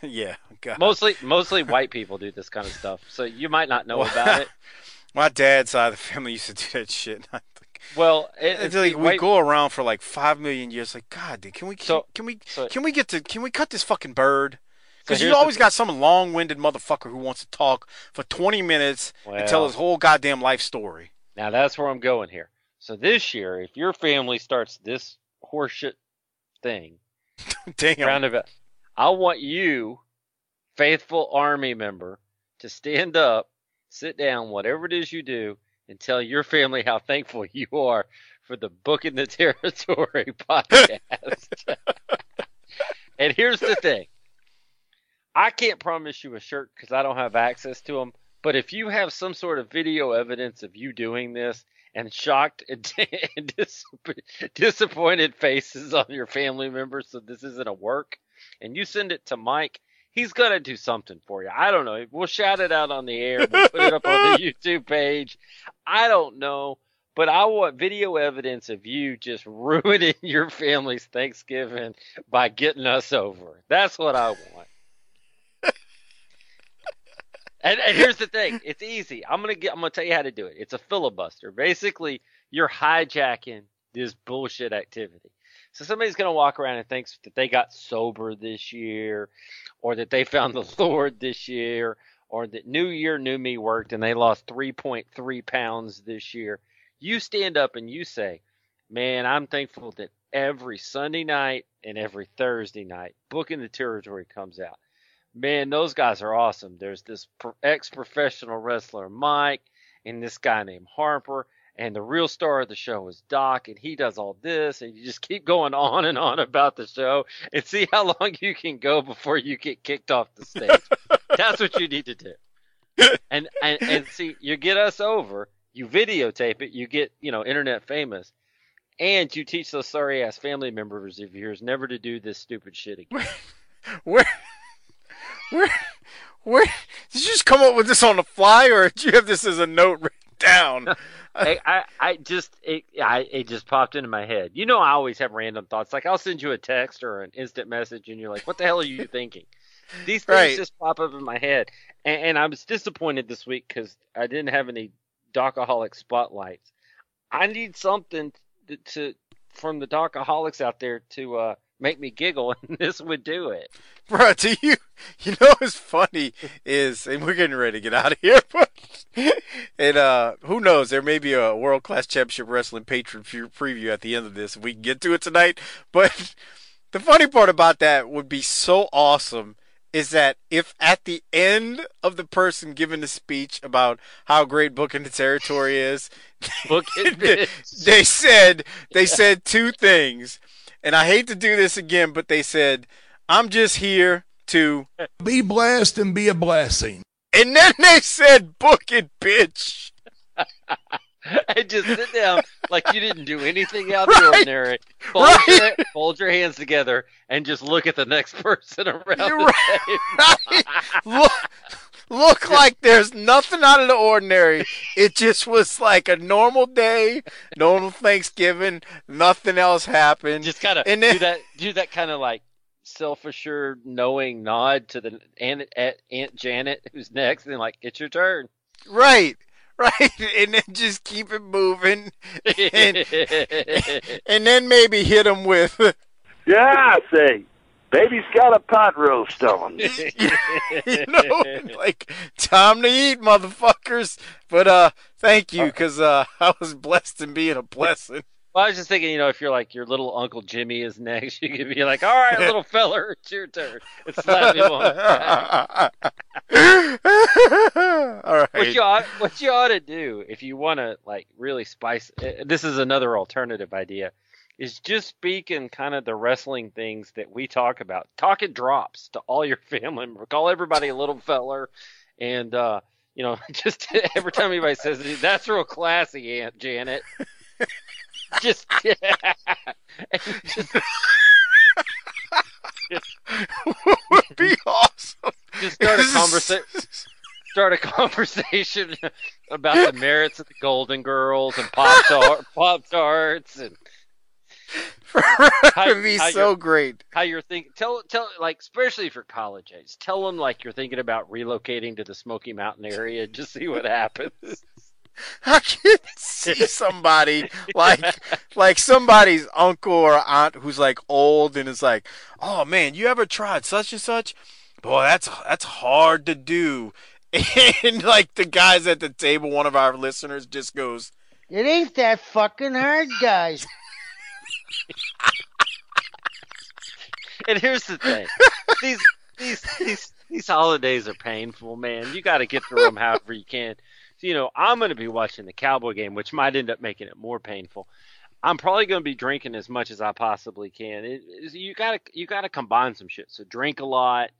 Yeah. God. Mostly white people do this kind of stuff, so you might not know about it. My dad's side of the family used to do that shit. Well, it's like we go around for like 5 million years. Like, God, dude, can we cut this fucking bird? Because you always got some long-winded motherfucker who wants to talk for 20 minutes and tell his whole goddamn life story. Now that's where I'm going here. So this year, if your family starts this horseshit thing. Damn. Roundabout. I want you, faithful army member, to stand up, sit down, whatever it is you do, and tell your family how thankful you are for the Booking the Territory podcast. And here's the thing. I can't promise you a shirt because I don't have access to them, but if you have some sort of video evidence of you doing this, and shocked and disappointed faces on your family members, so this isn't a work. And you send it to Mike, he's going to do something for you. I don't know. We'll shout it out on the air. We'll put it up on the YouTube page. I don't know. But I want video evidence of you just ruining your family's Thanksgiving by getting us over. That's what I want. And here's the thing. It's easy. I'm gonna tell you how to do it. It's a filibuster. Basically, you're hijacking this bullshit activity. So somebody's gonna walk around and thinks that they got sober this year, or that they found the Lord this year, or that New Year, New Me worked and they lost 3.3 pounds this year. You stand up and you say, man, I'm thankful that every Sunday night and every Thursday night, Booking the Territory comes out. Man, those guys are awesome. There's this ex-professional wrestler, Mike, and this guy named Harper, and the real star of the show is Doc, and he does all this, and you just keep going on and on about the show and see how long you can go before you get kicked off the stage. That's what you need to do. And see, you get us over, you videotape it, you get, internet famous, and you teach those sorry-ass family members of yours never to do this stupid shit again. Where did you just come up with this on the fly, or did you have this as a note written down? It just popped into my head. I always have random thoughts. Like I'll send you a text or an instant message, and you're like, "What the hell are you thinking?" These things just pop up in my head, and I was disappointed this week because I didn't have any Docaholic spotlights. I need something from the Docaholics out there to make me giggle, and this would do it. Bro, do you know what's funny is, and we're getting ready to get out of here, but, and who knows, there may be a world-class championship wrestling patron preview at the end of this, if we can get to it tonight, but the funny part about that would be so awesome is that if at the end of the person giving the speech about how great Booking the Territory is, they said two things. And I hate to do this again, but they said, I'm just here to be blessed and be a blessing. And then they said, book it, bitch. And just sit down like you didn't do anything out of the ordinary. Fold your hands together and just look at the next person around the table. Look like there's nothing out of the ordinary. It just was like a normal day, normal Thanksgiving, nothing else happened. Just kind of do that kind of like self-assured knowing nod to the Aunt Janet who's next and like, it's your turn. Right. Right, and then just keep it moving, and then maybe hit him with, yeah, I say, baby's got a pot roast on. You know, like, time to eat, motherfuckers. But thank you, because I was blessed in being a blessing. Well, I was just thinking, you know, if you're like, your little Uncle Jimmy is next, you could be like, all right, little feller, it's your turn. And slap him on the back. All right. What you ought to do, if you want to, like, really spice – this is another alternative idea – is just speaking kind of the wrestling things that we talk about. Talk in drops to all your family. Call everybody a little feller and, you know, just every time anybody says, that's real classy, Aunt Janet. Just, what would be awesome? Just start a conversation about the merits of the Golden Girls and Pop Tarts and that'd be so great. How you're thinking? Tell like, especially if you're college age, tell them like you're thinking about relocating to the Smoky Mountain area and just see what happens. I can see somebody like somebody's uncle or aunt who's like old and is like, oh man, you ever tried such and such? Boy, that's hard to do. And like the guys at the table, one of our listeners just goes, it ain't that fucking hard, guys. And here's the thing: these holidays are painful, man. You got to get through them however you can. You know, I'm going to be watching the Cowboy game, which might end up making it more painful. I'm probably going to be drinking as much as I possibly can. You got to combine some shit. So drink a lot.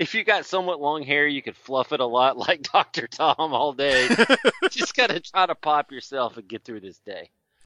If you got somewhat long hair, you could fluff it a lot like Dr. Tom all day. Just got to try to pop yourself and get through this day.